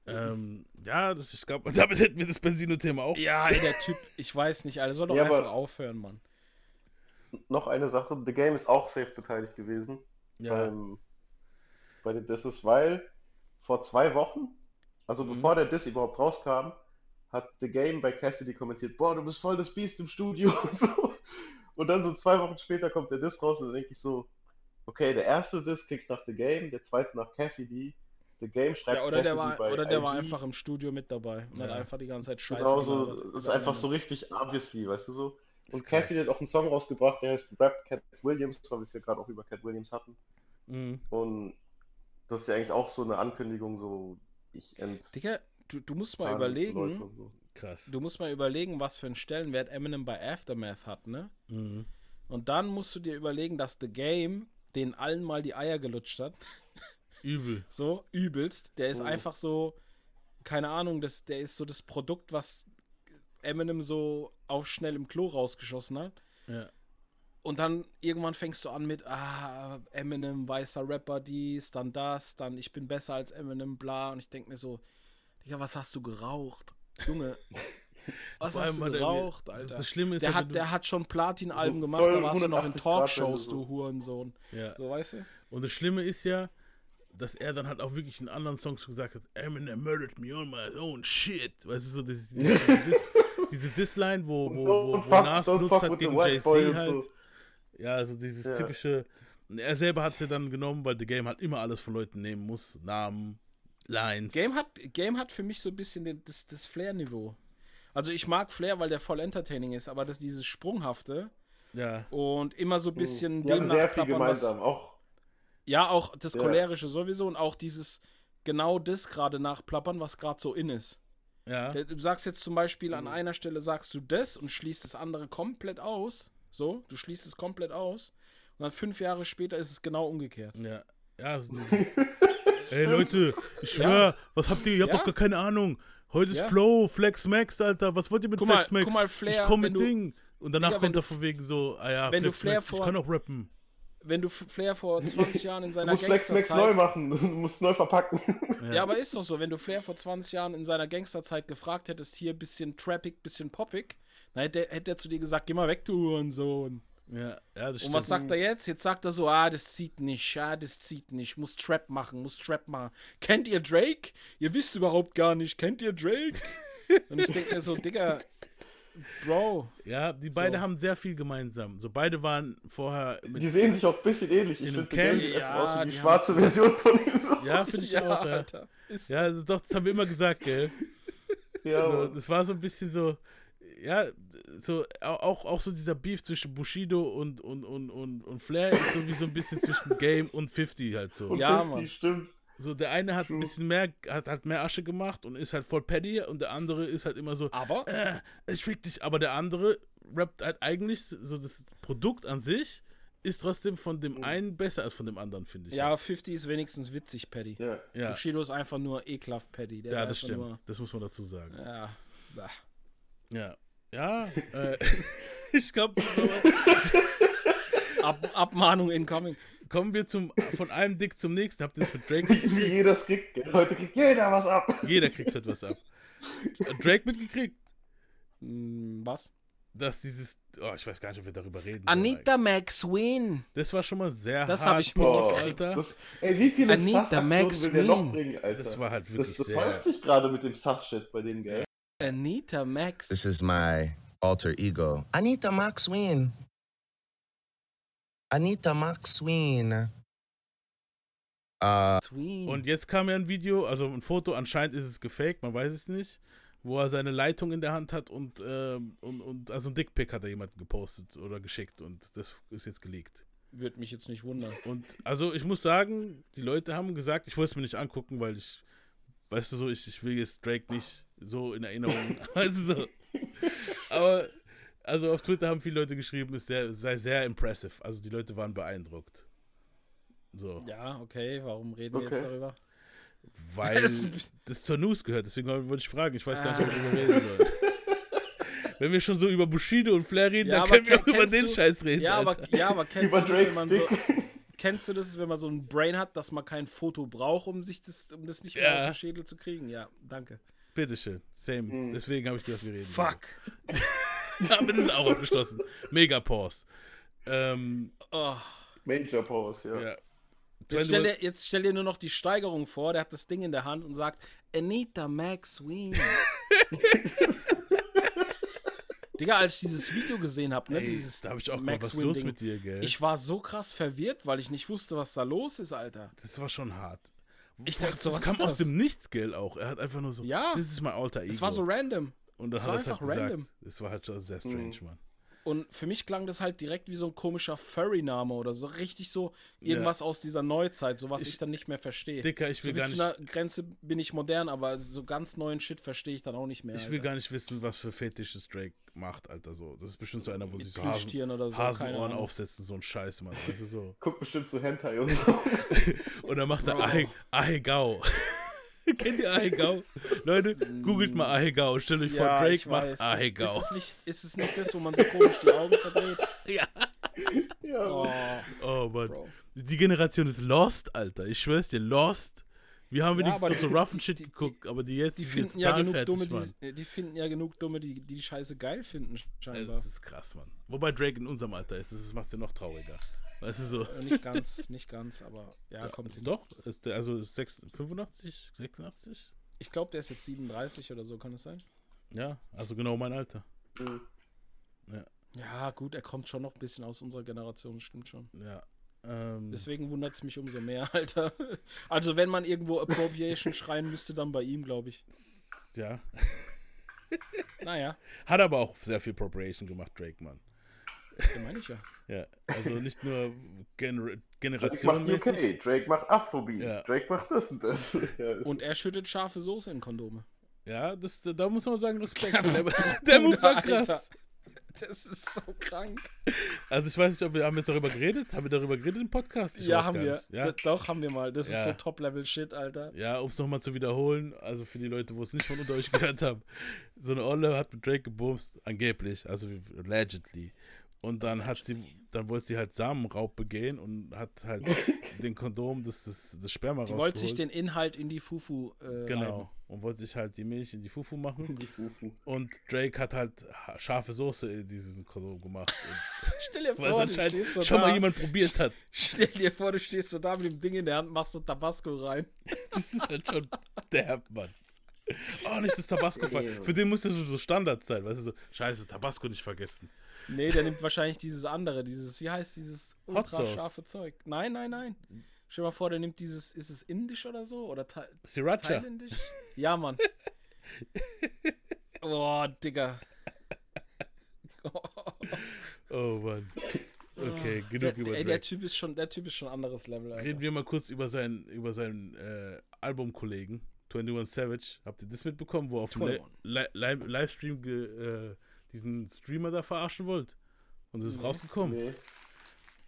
ja. Ähm, ja, das, ich glaube, damit hätten wir das Benzino-Thema auch. Ja, ey, der Typ, ich weiß nicht, Alter, soll doch ja, einfach aufhören, Mann. Noch eine Sache, The Game ist auch safe beteiligt gewesen. Ja. Ähm, bei den Disses, weil vor zwei Wochen, also mhm. bevor der Diss überhaupt rauskam, hat The Game bei Cassidy kommentiert, boah, du bist voll das Biest im Studio und so. Und dann so zwei Wochen später kommt der Diss raus und dann denke ich so, okay, der erste Diss klingt nach The Game, der zweite nach Cassidy. The Game schreibt ja, oder der war, bei oder der I G. War einfach im Studio mit dabei und ja. hat einfach die ganze Zeit Scheiße genau so, gemacht. Ist einfach so richtig obviously, weißt du so. Und Cassidy hat auch einen Song rausgebracht, der heißt Rap Katt Williams, weil wir es ja gerade auch über Katt Williams hatten. Mhm. Und das ist ja eigentlich auch so eine Ankündigung, so ich ent... Digga, du, du musst mal überlegen, so. Krass. Du musst mal überlegen, was für einen Stellenwert Eminem bei Aftermath hat, ne? Mhm. Und dann musst du dir überlegen, dass The Game den allen mal die Eier gelutscht hat. Übel. So, übelst. Der ist oh. einfach so, keine Ahnung, das, der ist so das Produkt, was Eminem so auf schnell im Klo rausgeschossen hat. Ja. Und dann irgendwann fängst du an mit, ah, Eminem, weißer Rapper, dies, dann das, dann ich bin besser als Eminem, bla. Und ich denke mir so, Digga, was hast du geraucht? Junge, was hast du geraucht, der, Alter? Das Schlimme ist, der, hat, der hat schon Platin-Alben so gemacht, da warst du noch in Talkshows, so. Du Hurensohn. Ja. So, weißt du? Und das Schlimme ist ja, dass er dann halt auch wirklich in anderen Songs gesagt hat, Eminem murdered me on my own shit. Weißt du, so diese, diese, Dis, diese Disline, wo, wo, wo, wo Nas benutzt hat gegen Jay-Z halt. So. Ja, also dieses ja. typische... Er selber hat es ja dann genommen, weil The Game halt immer alles von Leuten nehmen muss. Namen, Lines. Game hat, Game hat für mich so ein bisschen den, das, das Flair-Niveau. Also ich mag Flair, weil der voll entertaining ist, aber das dieses Sprunghafte ja. und immer so ein bisschen... Die haben sehr viel gemeinsam, auch... Ja, auch das ja. Cholerische sowieso und auch dieses genau das gerade nachplappern, was gerade so in ist. Ja. Du sagst jetzt zum Beispiel an mhm. einer Stelle sagst du das und schließt das andere komplett aus. So, du schließt es komplett aus und dann fünf Jahre später ist es genau umgekehrt. Ja, ja. Also dieses, ey Leute, ich schwör, ja. was habt ihr? Ihr habt ja. doch gar keine Ahnung. Heute ist ja. Flow, Flex Max, Alter. Was wollt ihr mit guck Flex mal, Max? Guck mal, Flair, ich komm mit du, Ding. Und danach Digga, kommt er von wegen so, ah ja, wenn Flex du Flair Max, vor, ich kann auch rappen. Wenn du Flair vor zwanzig Jahren in seiner Gangsterzeit... Du musst Flex Max neu machen, du musst neu verpacken. Ja. ja, aber ist doch so, wenn du Flair vor zwanzig Jahren in seiner Gangsterzeit gefragt hättest, hier ein bisschen trappig, bisschen poppig, dann hätte, hätte er zu dir gesagt, geh mal weg, du Hurensohn. Ja, ja, das und stimmt. Und was sagt er jetzt? Jetzt sagt er so, ah, das zieht nicht, ah, das zieht nicht, muss Trap machen, muss Trap machen. Kennt ihr Drake? Ihr wisst überhaupt gar nicht, kennt ihr Drake? Und ich denke mir so, Digga... Bro. Ja, die beide so. Haben sehr viel gemeinsam. So, beide waren vorher... Mit die sehen sich auch ein bisschen ähnlich. Ich finde, Camp sieht ja, aus wie die schwarze haben... Version von ihm. So. Ja, finde ich ja, auch. Ja. Alter. Ja, doch, das haben wir immer gesagt, gell? Ja. Also, das war so ein bisschen so... Ja, so auch, auch so dieser Beef zwischen Bushido und, und, und, und, und Flair ist so wie so ein bisschen zwischen Game und fünfzig halt so. Und ja, fünfzig, Mann. Stimmt. So, der eine hat True. Ein bisschen mehr, hat, hat mehr Asche gemacht und ist halt voll petty und der andere ist halt immer so, aber äh, ich fick dich, aber der andere rappt halt eigentlich so das Produkt an sich ist trotzdem von dem einen besser als von dem anderen, finde ich. Ja, fünfzig ist wenigstens witzig, Paddy. Ja. Ja. Bushido ist einfach nur ekelhaft, Paddy. Der ja, das stimmt. Nur, das muss man dazu sagen. Ja. Bah. Ja. Ja. Äh, ich glaube. Ab, Abmahnung incoming. Kommen wir zum von einem Dick zum nächsten. Habt ihr das mit Drake mitgekriegt? Wie jeder es kriegt. Heute kriegt jeder was ab. Jeder kriegt heute was ab. Drake mitgekriegt? Was? Dass dieses, oh, ich weiß gar nicht, ob wir darüber reden. Anita McSween. Das war schon mal sehr das hart. Das habe ich mitgekriegt, Alter. Das, ey, wie viele Sass-Aktionen will der noch bringen, Alter? Das war halt wirklich das, das sehr... Das häuft sich gerade mit dem Sass-Shit bei denen, gell? Anita Max. This is my alter ego. Anita McSween. Anita McSween. Uh. Und jetzt kam ja ein Video, also ein Foto, anscheinend ist es gefaked, man weiß es nicht, wo er seine Leitung in der Hand hat und, ähm, und, und also ein Dickpick hat er jemanden gepostet oder geschickt und das ist jetzt geleakt. Würde mich jetzt nicht wundern. Und also ich muss sagen, die Leute haben gesagt, ich wollte es mir nicht angucken, weil ich, weißt du so, ich, ich will jetzt Drake nicht so in Erinnerung, also so. Aber also auf Twitter haben viele Leute geschrieben, es sei, sei sehr impressive, also die Leute waren beeindruckt. So. Ja, okay, warum reden okay. wir jetzt darüber? Weil das zur News gehört, deswegen wollte ich fragen. Ich weiß ah. gar nicht, ob wir darüber reden sollen. Wenn wir schon so über Bushido und Flair reden, ja, dann können wir auch über du, den Scheiß reden. Ja, aber, ja, aber kennst, du das, wenn man so, kennst du das, wenn man so ein Brain hat, dass man kein Foto braucht, um sich das, um das nicht mehr ja. aus dem Schädel zu kriegen? Ja, danke. Bitteschön, same. Hm. Deswegen habe ich gedacht, wir reden. Fuck. Damit ist auch abgeschlossen. Mega Pause. Ähm, oh. Major Pause, ja. ja. Jetzt stell, dir, jetzt stell dir nur noch die Steigerung vor, der hat das Ding in der Hand und sagt, Anita McSween. Digga, als ich dieses Video gesehen habe, ne, ey, dieses da hab ich auch gedacht, was ist los mit dir, gell? Ich war so krass verwirrt, weil ich nicht wusste, was da los ist, Alter. Das war schon hart. Ich dachte, so, das kam das? aus dem Nichts, gell, auch. Er hat einfach nur so, ja, das ist mein alter Ego. Es war so random. Und das es war hat einfach halt random. Es war halt schon sehr strange, mhm. Mann. Und für mich klang das halt direkt wie so ein komischer Furry-Name oder so. Richtig so irgendwas ja. aus dieser Neuzeit, so was ich, ich dann nicht mehr verstehe. Dicker, ich will so gar nicht... Bis zu einer Grenze bin ich modern, aber so ganz neuen Shit verstehe ich dann auch nicht mehr. Ich Alter. will gar nicht wissen, was für Fetisches Drake macht, Alter, so. Das ist bestimmt so einer, wo sich so, Hasen, oder so Hasenohren aufsetzen, so ein Scheiß, Mann. Das ist so. Guckt bestimmt so Hentai und so. Und dann macht er Ahe, Ahegao. Kennt ihr Ahegao? Leute, googelt mal Ahegao. Stellt euch ja, vor, Drake macht Ahegao. Ist, ist, es nicht, ist es nicht das, wo man so komisch die Augen verdreht? Ja. ja. Oh, oh Mann. Bro. Die Generation ist lost, Alter. Ich schwör's dir, lost. Wir haben wenigstens ja, so rough and shit die, geguckt, die, aber die jetzt die sind jetzt ja genug fertig, dumme, Mann. Die, die finden ja genug Dumme, die die Scheiße geil finden, scheinbar. Das ist krass, Mann. Wobei Drake in unserem Alter ist, das macht's ja noch trauriger. Weißt du so? Nicht ganz, nicht ganz, aber ja, kommt hin. Doch, ist der, also sechs, fünfundachtzig, sechsundachtzig? Ich glaube, der ist jetzt siebenunddreißig oder so, kann das sein? Ja, also genau mein Alter. Mhm. Ja. ja, gut, er kommt schon noch ein bisschen aus unserer Generation, stimmt schon. Ja. Ähm, Deswegen wundert es mich umso mehr, Alter. Also wenn man irgendwo Appropriation schreien müsste, dann bei ihm, glaube ich. Ja. Naja. Hat aber auch sehr viel Appropriation gemacht, Drake, Mann. Den meine ich ja. Ja, also nicht nur Gener- generationenmäßig. Drake macht U K, Drake macht Afrobeat, ja. Drake macht das und das. Ja. Und er schüttet scharfe Soße in Kondome. Ja, das, da muss man sagen, Respekt. Der Move war krass. Das ist so krank. Also ich weiß nicht, ob wir haben jetzt darüber geredet. Haben wir darüber geredet im Podcast? Ich ja, haben wir. Ja? Doch, haben wir mal. Das ja. ist so Top-Level-Shit, Alter. Ja, um es nochmal zu wiederholen, also für die Leute, wo es nicht von unter euch gehört haben. So eine Olle hat mit Drake gebumst, angeblich, also allegedly. Und dann hat sie, dann wollte sie halt Samenraub begehen und hat halt den Kondom, das, das, das Sperma rausgeholt. Die wollte sich den Inhalt in die Fufu äh, Genau. Reiben. Und wollte sich halt die Milch in die Fufu machen. Die Fufu. Und Drake hat halt scharfe Soße in diesen Kondom gemacht. Und stell dir vor, du stehst so schon da. mal jemand probiert hat. Stell dir vor, du stehst so da mit dem Ding in der Hand, machst so Tabasco rein. Das ist halt schon derb, Mann. Oh, nicht das Tabasco. Für den muss das so Standard sein, weißt du, so, scheiße, Tabasco nicht vergessen. Nee, der nimmt wahrscheinlich dieses andere, dieses, wie heißt dieses ultra scharfe Zeug? Nein, nein, nein. Stell dir mal vor, der nimmt dieses, ist es indisch oder so? Oder Tha- Sriracha. Thailändisch? Ja, Mann. Oh, Digga. Oh, oh Mann. Okay, genug der, über ey, der Typ ist schon, der Typ ist schon ein anderes Level. Alter. Reden wir mal kurz über seinen, über seinen äh, Albumkollegen. einundzwanzig Savage, habt ihr das mitbekommen, wo auf dem Le- Li- Li- Livestream ge- äh, diesen Streamer da verarschen wollt? Und es ist nee. rausgekommen. Nee.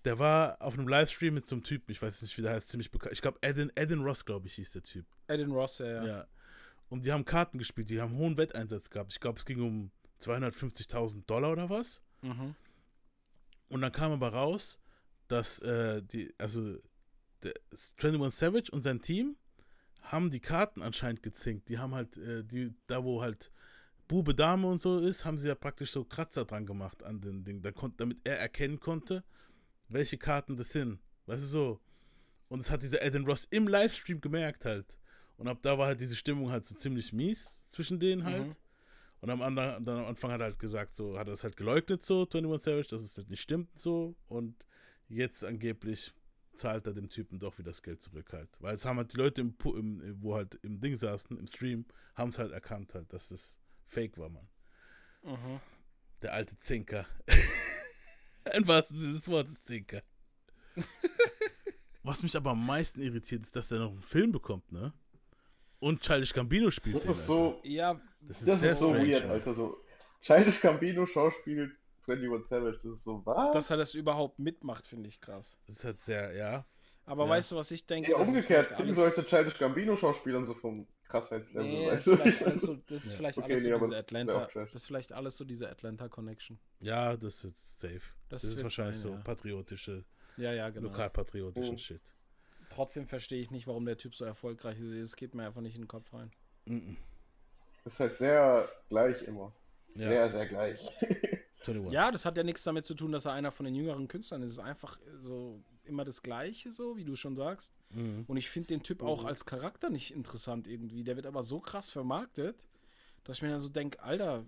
Der war auf einem Livestream mit so einem Typen, ich weiß nicht, wie der heißt, ziemlich bekannt. Ich glaube, Adin, Adin Ross, glaube ich, hieß der Typ. Adin Ross, ja, ja. Und die haben Karten gespielt, die haben hohen Wetteinsatz gehabt. Ich glaube, es ging um zweihundertfünfzigtausend Dollar oder was. Mhm. Und dann kam aber raus, dass äh, die, also der einundzwanzig Savage und sein Team haben die Karten anscheinend gezinkt. Die haben halt, äh, die, da wo halt Bube, Dame und so ist, haben sie ja praktisch so Kratzer dran gemacht an den Ding, damit er erkennen konnte, welche Karten das sind, weißt du, so. Und es hat dieser Adin Ross im Livestream gemerkt halt. Und ab da war halt diese Stimmung halt so ziemlich mies zwischen denen halt. Mhm. Und am, anderen, dann am Anfang hat er halt gesagt, so, hat er es halt geleugnet, so, einundzwanzig Savage, dass es halt nicht stimmt, so. Und jetzt angeblich zahlt er dem Typen doch wieder das Geld zurück halt. Weil es haben halt die Leute, im, im, wo halt im Ding saßen, im Stream, haben es halt erkannt halt, dass es Fake war, Mann. Mhm. Der alte Zinker. Im wahrsten Sinne des Wortes Zinker. Was mich aber am meisten irritiert, ist, dass er noch einen Film bekommt, ne? Und Childish Gambino spielt. Das den, ist so, ja, das ist, das ist so strange, weird, Alter. So, Childish Gambino schauspielt einundzwanzig Savage, das ist so wahr. Dass er das überhaupt mitmacht, finde ich krass. Das ist halt sehr, ja. Aber ja, weißt du, was ich denke? Ja, umgekehrt, alles... sollte Childish Gambino schauspielern so vom Krassheitslevel, nee, weißt du? Also, das, ist ja. okay, so nee, diese Atlanta, das ist vielleicht alles so diese Atlanta-Connection. Ja, das ist safe. Das, das ist wahrscheinlich sein, so ja. patriotische, ja, ja, genau. lokalpatriotischen oh. Shit. Trotzdem verstehe ich nicht, warum der Typ so erfolgreich ist. Es geht mir einfach nicht in den Kopf rein. Mm-mm. Ist halt sehr gleich immer. Ja. Sehr, sehr gleich. Ja, das hat ja nichts damit zu tun, dass er einer von den jüngeren Künstlern ist. Es ist einfach so immer das Gleiche, so wie du schon sagst. Mhm. Und ich finde den Typ auch als Charakter nicht interessant irgendwie. Der wird aber so krass vermarktet, dass ich mir dann so denke, Alter,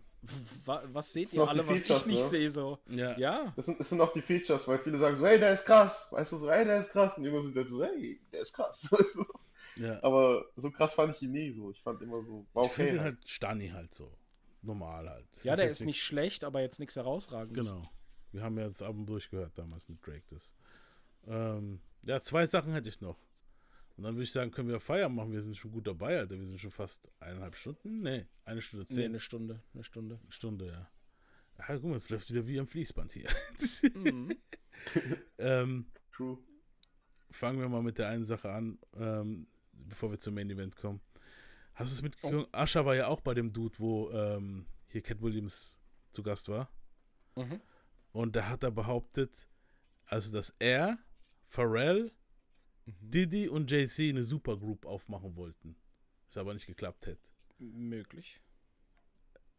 wa- was seht ihr alle, Features, was ich nicht ne? sehe? So. Ja. ja. Das, sind, das sind auch die Features, weil viele sagen so, hey, der ist krass. Weißt du, so, hey, der ist krass. Und irgendwann sind die so, hey, der ist krass. Weißt du? Ja. Aber so krass fand ich ihn nie so. Ich fand immer so, wow, okay. Ich finde den halt Stani halt so. Normal halt. Das ja, ist der ist nicht schlecht, aber jetzt nichts Herausragendes. Genau. Wir haben ja das Album durchgehört damals mit Drake. Das. Ähm, ja, zwei Sachen hätte ich noch. Und dann würde ich sagen, können wir Feierabend machen. Wir sind schon gut dabei, Alter. Wir sind schon fast eineinhalb Stunden. Nee, eine Stunde zehn. Nee, eine Stunde. Eine Stunde. Eine Stunde, ja. Ach, guck mal, es läuft wieder wie am Fließband hier. Mhm. ähm, True. Fangen wir mal mit der einen Sache an, ähm, bevor wir zum Main Event kommen. Hast du es mitgekriegt? Oh. Usher war ja auch bei dem Dude, wo ähm, hier Katt Williams zu Gast war. Mhm. Und da hat er behauptet, also dass er, Pharrell, mhm. Diddy und Jay-Z eine Supergroup aufmachen wollten. Das aber nicht geklappt hätte. Möglich.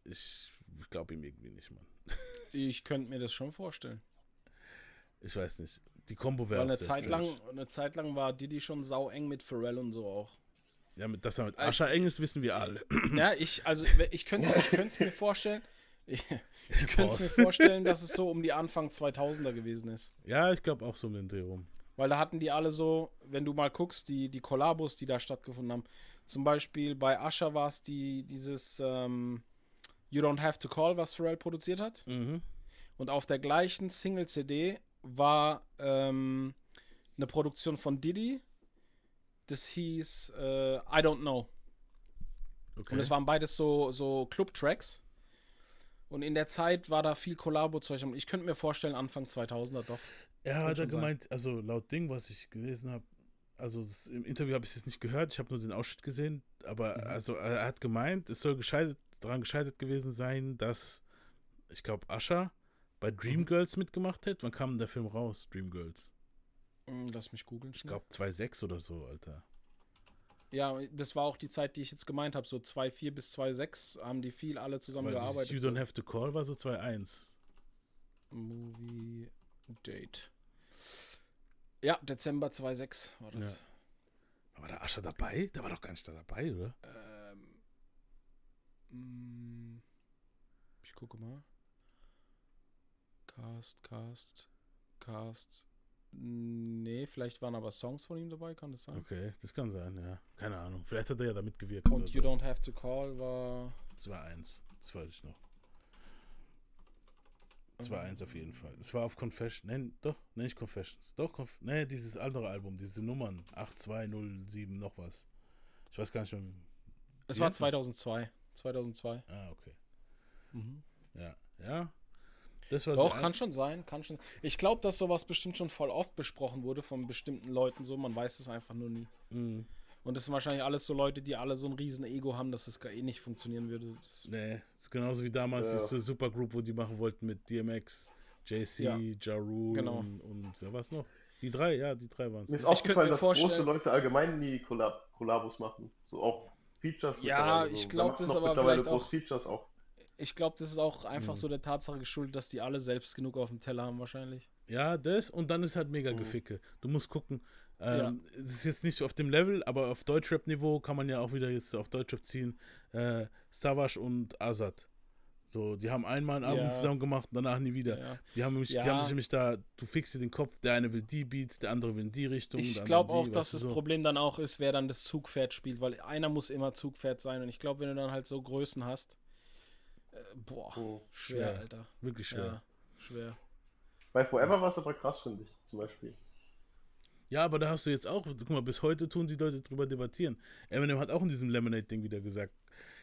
Ich, ich glaube ihm irgendwie nicht, Mann. Ich könnte mir das schon vorstellen. Ich weiß nicht. Die Kombo wäre auch sehr strange. Eine Zeit lang war Diddy schon saueng mit Pharrell und so auch. Ja, mit, dass er mit Usher eng ist, wissen wir alle. Ja, ich, also, ich könnte es mir vorstellen, ich, ich könnte es mir vorstellen, dass es so um die Anfang zweitausender gewesen ist. Ja, ich glaube auch so um den Dreh rum. Weil da hatten die alle so, wenn du mal guckst, die, die Kollabos, die da stattgefunden haben. Zum Beispiel bei Usher war es die, dieses ähm, You Don't Have to Call, was Pharrell produziert hat. Mhm. Und auf der gleichen Single-C D war ähm, eine Produktion von Diddy. Das hieß äh, I Don't Know. Okay. Und es waren beides so, so Club-Tracks. Und in der Zeit war da viel Kollabo-Zeug. Ich könnte mir vorstellen, Anfang zweitausender doch. Er hat ja gemeint, sein. Also laut Ding, was ich gelesen habe, also das, im Interview habe ich es jetzt nicht gehört, ich habe nur den Ausschnitt gesehen, aber mhm. also er hat gemeint, es soll gescheitert, daran gescheitert gewesen sein, dass, ich glaube, Usher bei Dreamgirls mhm. mitgemacht hat. Wann kam der Film raus, Dreamgirls? Lass mich googeln. Ich glaube zwei Komma sechs oder so, Alter. Ja, das war auch die Zeit, die ich jetzt gemeint habe. So zwei Komma vier bis zwei Komma sechs haben die viel alle zusammen Weil gearbeitet. You Don't Have to Call war so zwei Komma eins. Movie Date. Ja, Dezember zwei Komma sechs war das. Ja. War der Usher dabei? Der war doch gar nicht da dabei, oder? Ähm, ich gucke mal. Cast, Cast, Cast. Nee, vielleicht waren aber Songs von ihm dabei, kann das sein? Okay, das kann sein, ja. Keine Ahnung, vielleicht hat er ja da mitgewirkt. Und You so. Don't Have to Call war... zwei eins, das weiß ich noch. zwei eins auf jeden Fall. Das war auf Confessions, nein, doch, nee, nicht Confessions, doch, Conf- nee, dieses andere Album, diese Nummern, acht zwei null sieben noch was. Ich weiß gar nicht mehr. Es war zweitausendzwei. zweitausendzwei. Ah, okay. Mhm. Ja, ja. Das war Doch, kann schon sein, kann schon. Ich glaube, dass sowas bestimmt schon voll oft besprochen wurde von bestimmten Leuten so, man weiß es einfach nur nie. Mhm. Und das sind wahrscheinlich alles so Leute, die alle so ein riesen Ego haben, dass das eh nicht funktionieren würde. Das nee, das ist genauso wie damals ja. diese Supergroup, wo die machen wollten mit D M X, J C, ja. Ja Rule genau. und, und wer war's noch? Die drei, ja, die drei waren es. Mir ist aufgefallen, dass große Leute allgemein nie Kollab- Kollabos machen. So auch Features. Ja, so. ich glaube, das ist aber vielleicht auch... Features auch. Ich glaube, das ist auch einfach mhm. so der Tatsache geschuldet, dass die alle selbst genug auf dem Teller haben wahrscheinlich. Ja, das und dann ist halt mega mhm. Geficke. Du musst gucken, ähm, ja. es ist jetzt nicht auf dem Level, aber auf Deutschrap-Niveau kann man ja auch wieder jetzt auf Deutschrap ziehen, äh, Savage und Azad. So, die haben einmal einen Abend ja. zusammen gemacht, danach nie wieder. Ja. Die haben nämlich, ja. die haben sich nämlich da, du fickst dir den Kopf, der eine will die Beats, der andere will in die Richtung. Ich glaube auch, die, dass das so. Problem dann auch ist, wer dann das Zugpferd spielt, weil einer muss immer Zugpferd sein und ich glaube, wenn du dann halt so Größen hast, äh, boah, oh, schwer, schwer, Alter. Wirklich schwer. Ja, schwer. Bei Forever ja. war es aber krass, finde ich, zum Beispiel. Ja, aber da hast du jetzt auch, guck mal, bis heute tun die Leute drüber debattieren. Eminem hat auch in diesem Lemonade-Ding wieder gesagt,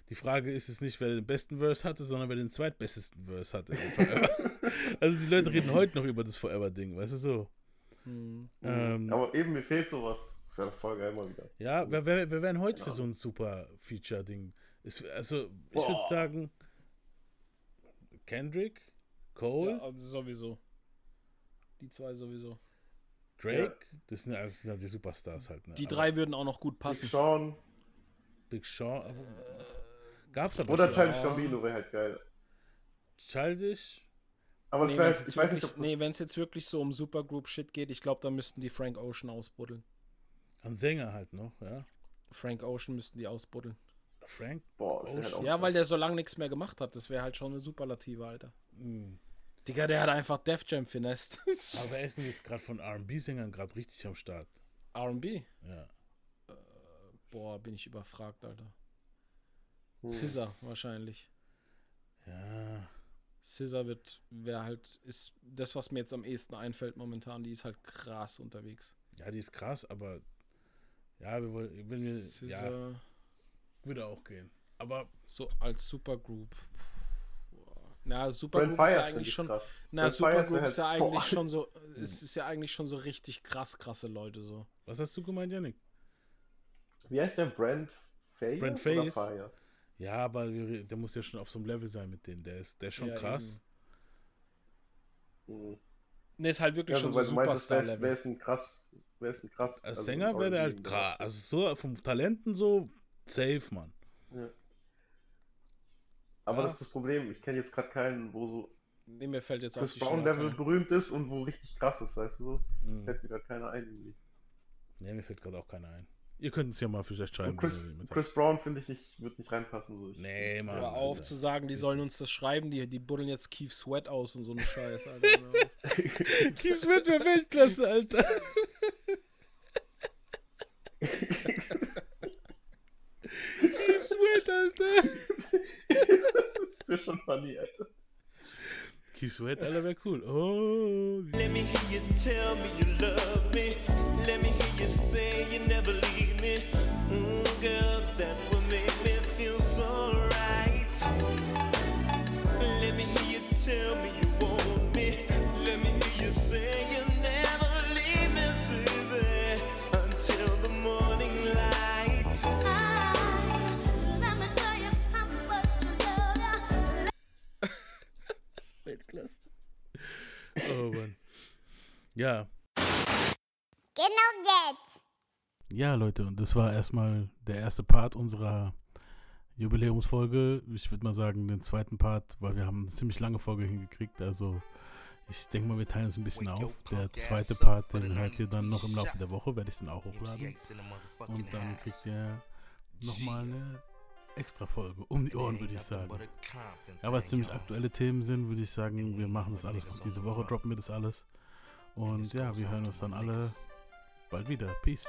die Frage ist es nicht, wer den besten Verse hatte, sondern wer den zweitbestesten Verse hatte. Also die Leute reden heute noch über das Forever-Ding, weißt du so. Mhm. Ähm, aber eben, mir fehlt sowas. Das wäre voll geil mal wieder. Ja, wer, wer, wer wären heute ja. für so ein super Feature-Ding? Ist, also, ich oh. würde sagen, Kendrick, Cole. Ja, also sowieso. Die zwei sowieso. Drake, ja. das sind ja also die Superstars halt. Ne? Die aber drei würden auch noch gut passen. Big Sean. Big Sean. Äh, Gab's aber oder Childish Gambino wäre halt geil. Childish? Aber nee, wär, ich weiß nicht, ob nee, wenn es jetzt wirklich so um Supergroup-Shit geht, ich glaube, da müssten die Frank Ocean ausbuddeln. Ein Sänger halt noch, ja. Frank Ocean müssten die ausbuddeln. Frank? Boah, Ocean. Halt ja, weil der so lange nichts mehr gemacht hat. Das wäre halt schon eine Superlative, Alter. Mhm. Digga, der hat einfach Def Jam finest. Aber er ist jetzt gerade von R und B-Sängern gerade richtig am Start. R und B? Ja. Äh, boah, bin ich überfragt, Alter. Oh. Scissor wahrscheinlich. Ja. Scissor wird, wer halt, ist das, was mir jetzt am ehesten einfällt momentan, die ist halt krass unterwegs. Ja, die ist krass, aber ja, wir wollen, wenn wir, Scissor, ja, würde auch gehen. Aber so als Supergroup. Na, Supergroup ist ja eigentlich schon. Krass. Na, Supergroup ist ja halt eigentlich schon so. Es ist, ist ja eigentlich schon so richtig krass, krasse Leute so. Was hast du gemeint, Yannick? Wie heißt der? Brent Faiyaz? Brent Faiyaz. Ja, aber der muss ja schon auf so einem Level sein mit denen. Der ist, der ist schon ja, krass. Mhm. Ne, ist halt wirklich ja, schon so, so Superstar-Level. Wer ist ein krass, wer ist ein krass. Als also Sänger wäre der halt krass. Also so vom Talenten so safe, Mann. Ja. Aber ja. das ist das Problem, ich kenne jetzt gerade keinen, wo so nee, mir fällt jetzt Chris Brown-Level berühmt ist und wo richtig krass ist, weißt du so. Mhm. Fällt mir gerade keiner ein irgendwie. Ne, mir fällt gerade auch keiner ein. Ihr könnt es ja mal vielleicht schreiben. Und Chris, Chris Brown, finde ich, ich würde nicht reinpassen. So. Ich nee, Mann. Hör auf Alter. Zu sagen, die sollen uns das schreiben, die, die buddeln jetzt Keith Sweat aus und so einen Scheiß, Alter. Keith Sweat wäre Weltklasse, Alter. Keith Sweat, Alter. Das ist ja schon funny, Alter. Keith Sweat, Alter, wäre cool. Oh. Let me hear you tell me you love me. Let me hear you say you never leave me. Mm, girl, that will make me feel so right. Let me hear you tell me you want me. Let me hear you say you never leave me, baby, until the morning light. Oh Mann. Ja. Genau jetzt. Ja, Leute, und das war erstmal der erste Part unserer Jubiläumsfolge. Ich würde mal sagen, den zweiten Part, weil wir haben eine ziemlich lange Folge hingekriegt. Also ich denke mal, wir teilen es ein bisschen auf. Der zweite Part, den hört ihr dann noch im Laufe der Woche, werde ich dann auch hochladen. Und dann kriegt ihr nochmal eine extra Folge um die Ohren, würde ich sagen. Ja, weil es ziemlich aktuelle Themen sind, würde ich sagen, wir machen das alles noch diese Woche, droppen wir das alles. Und ja, wir hören uns dann alle bald wieder. Peace.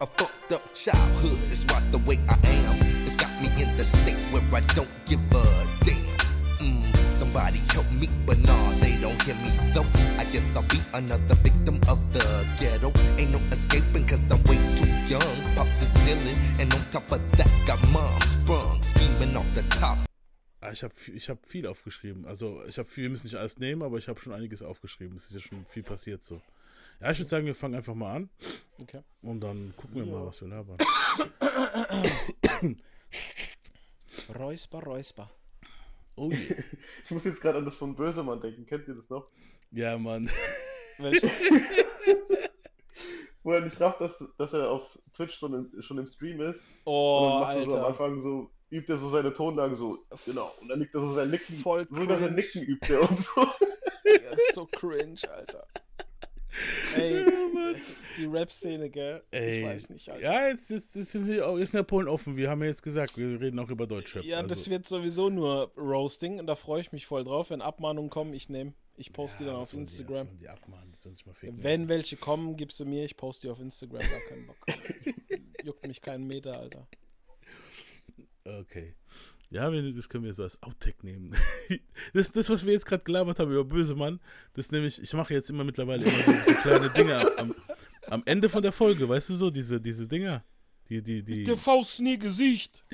A fucked up childhood is what the way I am. It's got me in the state where I don't give a damn. Somebody help me, but nah, they don't hear me though. I guess I'll be another victim of the ghetto. Ain't no escaping cause I'm way too young. Pops is dealing and on top of that got mom sprung. Scheming off the top. ich habe ich hab viel aufgeschrieben. Also ich habe viel, wir müssen nicht alles nehmen, aber ich habe schon einiges aufgeschrieben. Es ist ja schon viel passiert so. Ja, ich würde sagen, wir fangen einfach mal an. Okay. Und dann gucken wir ja. mal, was wir labern. Räusper, Räusper. Oh yeah. Ich muss jetzt gerade an das von Bösemann denken. Kennt ihr das noch? Ja, Mann. Wo er nicht rafft, dass, dass er auf Twitch so in, schon im Stream ist. Oh, und dann macht Alter. So am Anfang so, übt er so seine Tonlage so, genau. Und dann liegt er so sein Nicken. Voll sogar sein Nicken übt er und so. Ja, ist so cringe, Alter. Ey, ja, die Rap-Szene, gell? Ey. Ich weiß nicht, Alter. Ja, jetzt ist, ist, ist ja Polen offen. Wir haben ja jetzt gesagt, wir reden auch über Deutschrap. Ja, also. Das wird sowieso nur Roasting und da freue ich mich voll drauf. Wenn Abmahnungen kommen, ich nehme. Ich poste ja, die dann auf Instagram. Die, die mal ficken, Wenn ja. welche kommen, gibst du mir, ich poste die auf Instagram, da keinen Bock. Juckt mich keinen Meter, Alter. Okay. Ja, das können wir so als Outtake nehmen. Das, das was wir jetzt gerade gelabert haben über Bösemann, das nehme ich, ich mache jetzt immer mittlerweile immer so, so kleine Dinger am, am Ende von der Folge, weißt du so, diese, diese Dinger. Die, die, die. Mit der Faust in ihr Gesicht.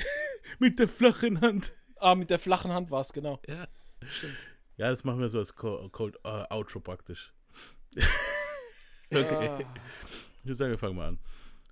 Mit der flachen Hand. Ah, mit der flachen Hand war es, genau. Ja, stimmt. Ja, das machen wir so als Cold uh, Outro praktisch. Okay. Ja. Ich würde sagen, wir fangen mal an.